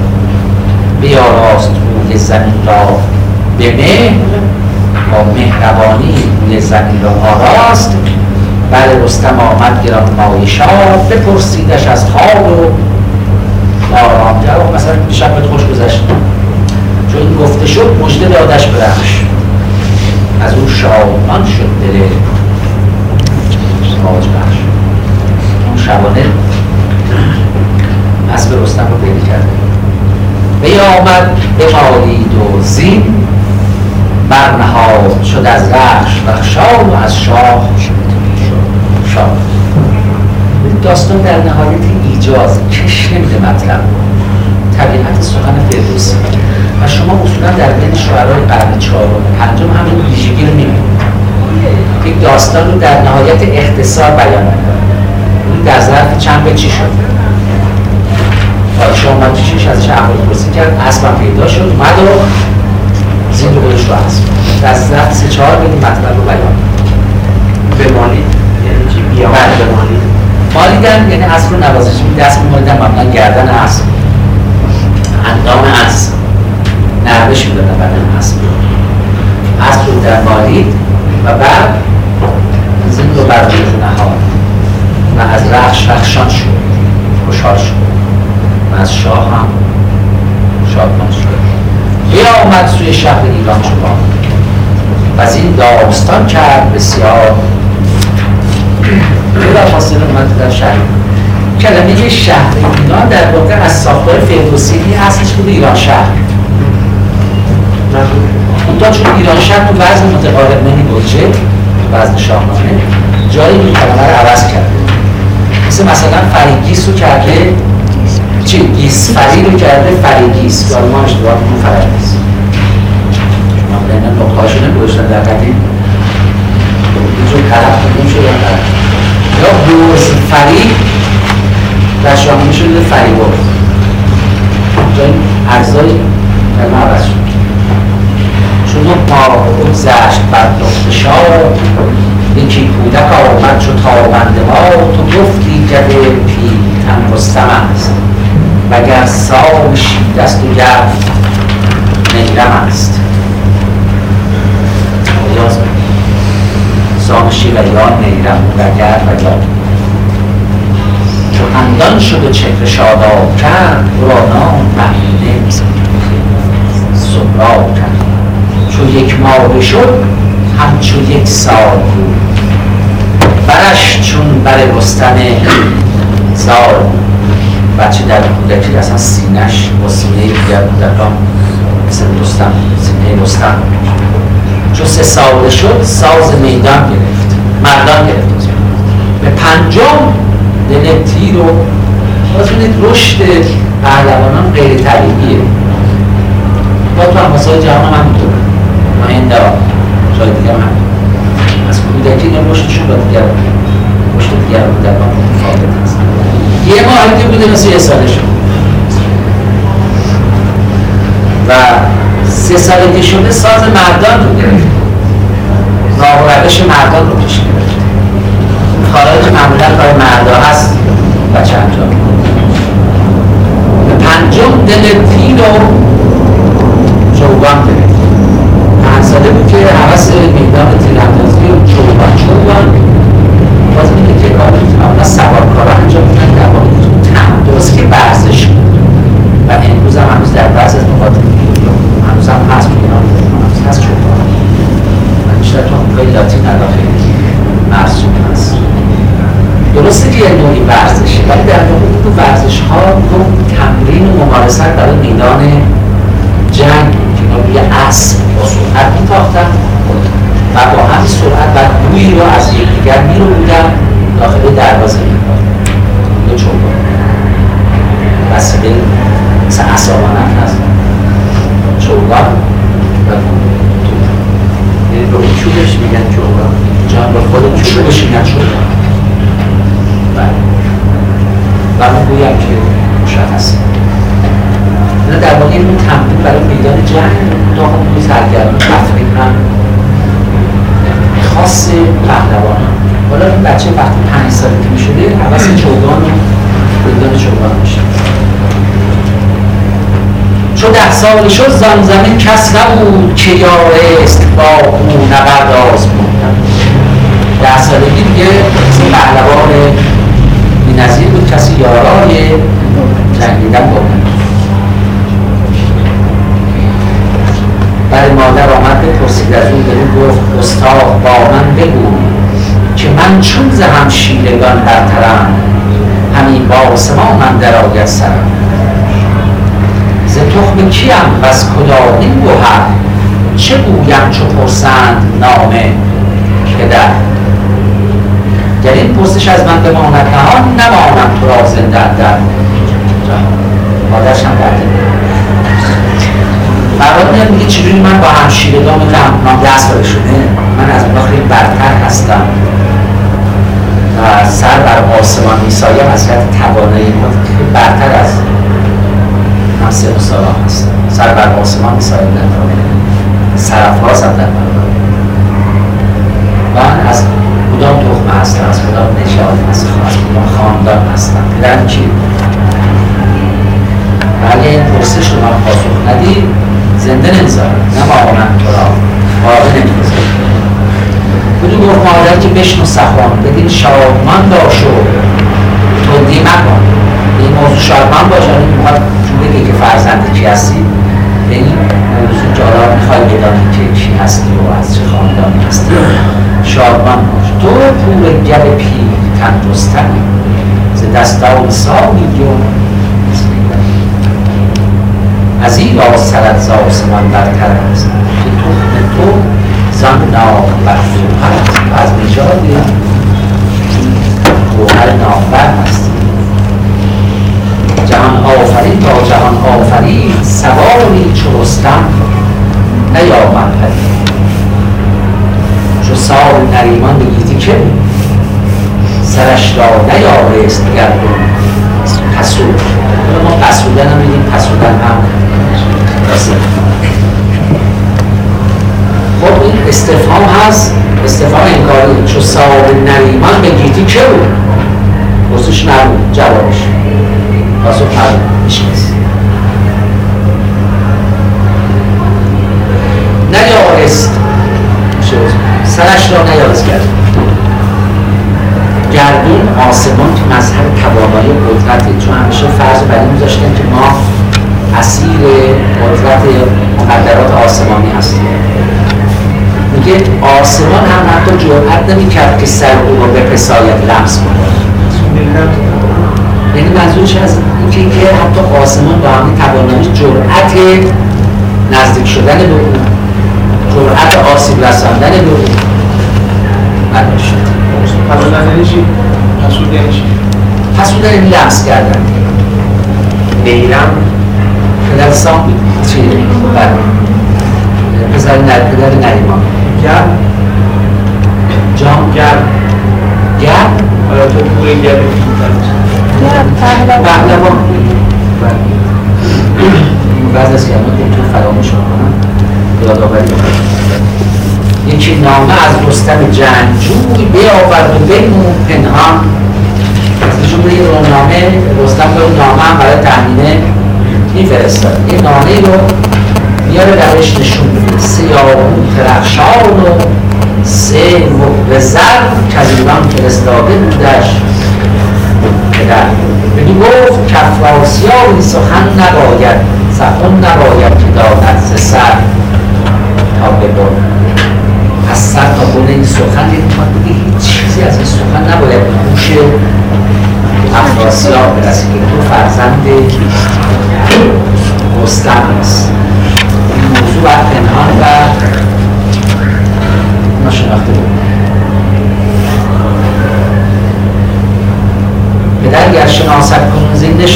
بیاراست روی زمین را به مهر، با مهربانی روی زمین را آراست، بر رستم آمد گرانمایه شاه، بپرسیدش از حال و آرام کرد. مثلا شبت خوش گذشت چون این گفته شد مژده دادش به رخش، از اون شادمان شد دل آج بخش. اون شبانه اسب رستم رو پیدا کرده بیامد بمالید و زین برنهاد شد از رخش رخشان و از شاه شاه. داستان در نهایت ایجاز کش نمیده مطلب طبیعت سخن فردوسی و شما اصولا در بین شعرهای قرن چهارم پنجم همین ویژگی رو می‌بینید. یک داستان رو در نهایت اختصار بیان می‌کنه. اون در ظرف چند به چی شد؟ پادشاه اومد پیشش ازش احوالپرسی کرد، اسبم پیدا شد، اومد و زین رو خودش رو اسب. در ظرف سه چهار دقیقه مطلب رو بیان می‌کنه. بمالید یعنی چی؟ بیان بمالید. مالیدن یعنی اسب رو نوازش می‌کنه، دست می‌مالیدن معمولاً گردن اسب. اندام اسب نرمش میدادن بدن اسب اسب رو در مالید و بعد زین رو بر روی نهاد و از رخش رخشان شد خوشحال شد و از شاه هم شادمان شد. بیامد سوی شهر ایران چوگان و از این داستان کرد بسیار بلا فاصله اومد در شهر. کلمه شهر ایران در واقع از ساختار فردوسی اصلش بود ایران شهر، اونتا چون ایران شهر تو وزن متقارب منی گلچه وزن شاهنامه جایی این کلمه رو عوض کرده، مثل مثلا فریگیس رو کرده چی؟ گیس فری رو کرده فریگیس یا ما اشتباه کنون فریگیس شما بله اینم نقطهاشو نگوشتن در قدیم اینجور طرف کنون شدن در یا بورس فری در شاهنامه شده فریبور جایی اجزای کلمه عوض شد. چونو پا بگذشت بر دخت شاه یکی کودک آمد چو تابنده ما، تو گفتی جده پیلتن رستم است وگر سام شیده است و گفت نیرم است. آیاز بگید سام شیده یا نیرم وگر وگر چو اندان شد و چهر شاداب کرد رانان محموله سهراب کرد چو یک ماه شد همچو یک سال بود برش چون بر رستم زار بچه در کودکی اصلا سینش با سینه دیگر کودکان مثل رستم سینه رستم چو سه ساله شد ساز میدان گرفت مردان گرفت به پنجم دل تیر و بازمونید رشد پهلوانان غیر طبیعیه. با تو هماسای جهان هم همینطور ما این دوا جای دیگر هم از کودکی این مشتشون با دیگر مشت دیگر رو در واقع مفاوت هست. یه ماه همیتی بوده مثل یه ساله شد و سه ساله که شده ساز مردان رو گرفت راه و روش مردان رو پیش گرفت کارهایی که معمولا کار مردا هست بچه انجام به پنجم دل تیر و چوگان گرفت. ساده بود که حوث میدان تیراندازی و چوبان چوبان باز میده که کاری که اولا سوارکار رو انجام میدن در واقع تندرست که برزش بود و امروز هم هنوز در بعض از مقاطع دنیا هنوز هم هست میدان هنوز هست چوبان و بیشتر تو آمریکای لاتین علاقه مرسوم هست. درسته که یه نوعی برزشه ولی در واقع دو برزش ها دو تمرین و ممارسه برای میدان جنگ که روی اسب با سرعت میتاختن و با همین سرعت بعد یا از یک دیگر می رو بودن داخل دروازه می باختن یه چوبان وسیله مثل اصابانه هست چوبان و رو چوبش میگن چوبان جان با خود چوبش میگن چوبان و من گویم که مشخصه نه در واقع این تمرین برای میدان جنگ داخل توی سرگرمی تفریح هم خاص پهلوان هم. حالا این بچه وقتی پنج سالگی میشده عوض چوگان رو میدان چوگان میشه. چو ده سال شد زن زمین کس نبود که یارست با او نبرد آزمودن. ده سالگی دیگه مثل پهلوان بی‌نظیر بود، کسی یارای جنگیدن با او. برای مادر آمد بپرسید از اون داریم گفت استاد با من بگو که من چون ز همشیرگان برترم همین با آسمان من در آگه سرم ز تخم کیم و از کدام این گوهر چه گویم چو پرسند نام پدر گر این پرسش از من بماند نهان نمانم تو را زنده در مادرش هم برده برات نیم میگه چجوری من با همشیرگان نام دست داره شده من از اونها خیلی برتر هستم و سر بر آسمان میسایم از جهت توانایی ما خیلی برتر از همسن و سالان هستم سر بر آسمان میسایم در توانایی سرافراز هم در توانایی من از کدام تخمه هستم از کدام نژاد هستم از کدام خاندان هستم پدرم کی ولی این پرسش رو من پاسخ ندید زنده نمیذارم، نه معامن تو را واقع نمیذارم بودو گفت مادر که بشن و سخوان بدین شادمان داشو توندی مکن به این موضوع شادمان باشه این میخواد بگه که فرزند کی هستی به این موضوع جالا میخوای بدانی که کی هستی و از چه خاندانی هستی شادمان باشه تو پور گل پی تندرستنی ز دستان سا میلیون از این را سرد ز آسمان برتر است که تخم تو زن نام برتر است و از نژاد گوهر نامور است جهان آفرید تا جهان آفرید سواری چو رستم نیامد پدید چو سال نریمان به گیتی که سرش را نیارست گردون پسود ما پسودن هم میدیم پسودن هم خب این استفهام هست استفهام انگاری چو سال نریمان به گیتی که بود بسوش نبود جوابش پاسو پرد میشه نیارست سرش را نیارست گرد گردون آسمان که مظهر توانایی قدرته چون همیشه فرض بر این می‌ذاشتن که ما اسیر قدرت مقدرات آسمانی هست میگه آسمان هم حتی جرئت نمی‌کرد که سر او رو به پسایت لمس کنه یعنی منظورش از اینکه که حتی آسمان با همین تواناییش جرئت نزدیک شدن به او جرئت آسیب رساندن به او نداشت پسودن یعنی چی؟ پسودن یعنی چی؟ پسودن یعنی لمس کردن نیرم پدر سام چیه؟ بله پسر پدر نریمان گرد جام گرد گرد حالا تو پور گرد گرد پهلوان این بعض از گرمه که تو فراموش کنم یادآوری بکنم یکی نامه از رستم جنگجوی بیاورد و بنمود پنهان از جمله اون نامه رستم به اون نامه هم برای تهمینه میفرستاد این نامه رو میاره درش نشون میده سیاوش درخشان و سه مهر زر که از ایران فرستاده بودش پدر بدو گفت کافراسیابی سخن نباید سخن نباید که داند ز سر تا به بن از سر تا بن این سخن دیگه هیچ چیزی از این سخن نباید گوش کافراسیاب برسه که تو فرزند رستم هست این موضوع باید پنهان و ناشناخته بود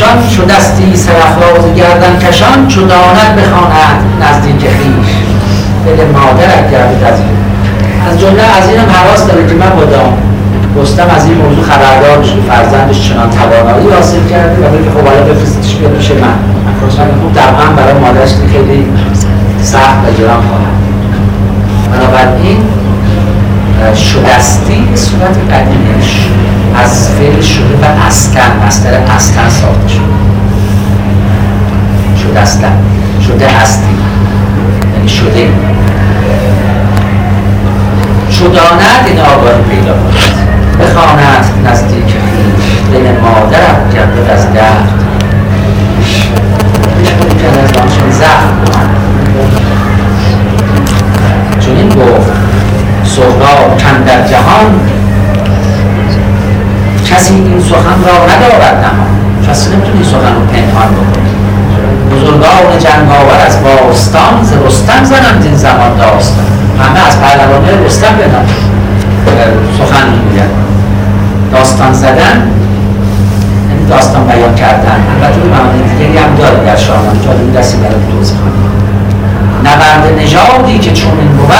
کشان چو دستی سرافراز گردن کشان چو داند بخواند نزدیک خویش دل مادرت گردید از این. از جمله از اینم حراس داره که من بودم رستم از این موضوع خبردار میشه که فرزندش چنان توانایی حاصل کرده و بگه خب حالا بفرستش بیاد پیش من. من خوب در هم برای مادرش خیلی سخت و گران خواهد. بنابراین شدستی صورت قدیمش از فعل شده و اسکن مصدر اسکن ساخته شده. شدستن شده هستی یعنی شده. شداند این آگاهی پیدا کنید بخواند نزدیک خویش دل مادرم گردید از درد گردید از آنچون زخم چون این گفت سهراب کاندر جهان کسی این سخن را ندارد نهان. کسی نمیتونه این سخن رو پنهان بکنه. بزرگان جنگ آور از باستان ز رستم زنند این زمان داستان. همه از پهلوانان رستم بدن سخن میگوید. داستان زدن یعنی داستان بیان کردن. البته به معنی دیگری هم داره در شاهنامه که این دستی برای توضیح خواهم. نبرد نژادی که چون این بود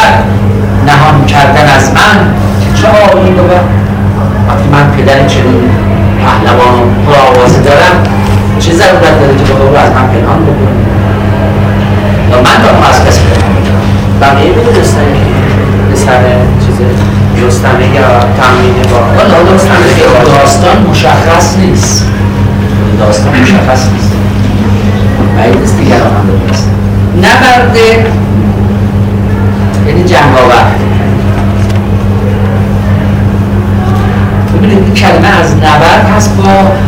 نهان کردن از من که چه عالی بود. وقتی من پدر چنین پهلوان پر آوازی دارم چه ضرورت داره که بابا رو از من پنهان بکنم یا من دارم از کسی پنهان بکنم. بقیه بگه رستمه مثل چیز رستمه یا تمرینه با والا رستمه یا داستان مشخص نیست. داستان مشخص نیست بعید است دیگر آن هم بگیست. نبرده یعنی جنگ آور. این کلمه از نبرد هست با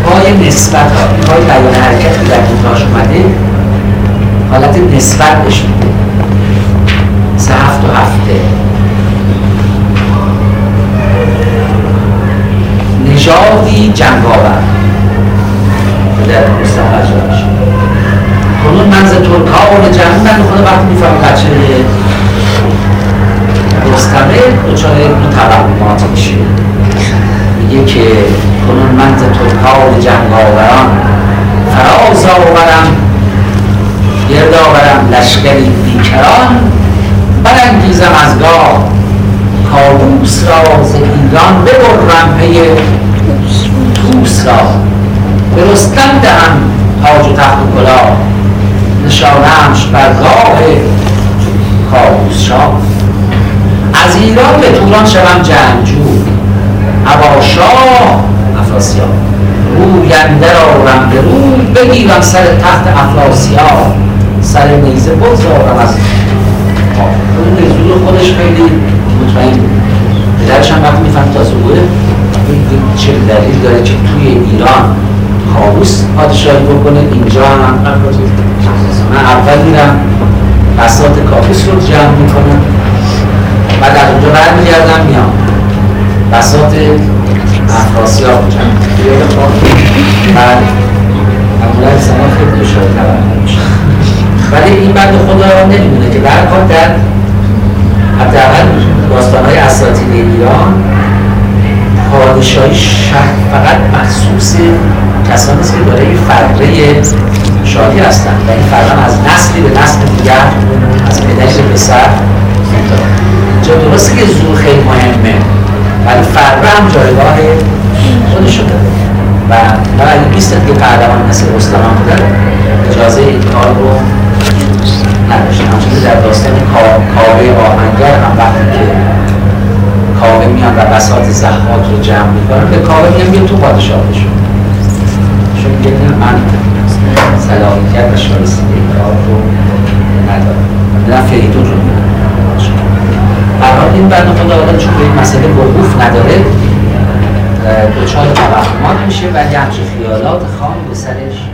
پای نسبت ها. این پای بیان حرکت که در کوتاهش اومده حالت نسبت بشه سه هفت و هفته. نژادی جنگ آور در مستقبل جاش کنون من ز ترکان جنگ من خود وقت میفهم بچه رستمه دوچار متوهمات میشه میگه که کنون من ز ترکان جنگ آوران فراز آورم گرد آورم لشکری بیکران برانگیزم از گاه کاووس را ز ایران ببرم پی توس را به رستم دهم تاج و تخت و کلاه نشانمش بر گاه کاووس شاه از ایران به توران شوم جنگجو ابا شاه افراسیاب روینده آورم به روی بگیرم سر تخت افراسیاب سر نیزه بگذارم از اون نیزه خودش خیلی مطمئن پدرش هم وقتی میفهمید از اوه چه دلیل داره که توی ایران کاووس پادشاهی بکنه اینجا هم من اول میرم بساط کاووس رو جمع میکنم و در اونجا برمیگردم میام بساط افراسیاب بکنم بیاد خواهم من امولای سما خیلی دوشاره تبرم میشه. ولی این بند خدا نمیمونه که برکار در حتی اول داستانهای اساطیر ایران پادشاهی شهر فقط مخصوص کسانی است که دارای فرقه شاهی هستند و این فرقه از نسلی به نسل دیگر از پدر به پسر می‌دارد. اینجا درسته که زور خیلی مهمه ولی فرقه هم جایگاه خودشو داره و ما اگه بیست دیگه پهلوان مثل رستم هم بودن اجازه این کار رو نداشتن. همچنین در داستان کاوه آهنگر هم وقتی که کاوه میان و بساط زحمات رو جمع می‌کنن به کاوه میان میان تو پادشاه بشون چون میگه نه من صلاحیت و شایستگی این کار رو ندارم نه فریدون رو میدونم. برحال این بند خدا آدم چون به این مسئله وقوف نداره دوچار توهمات میشه و یه همچه خیالات خام به سرش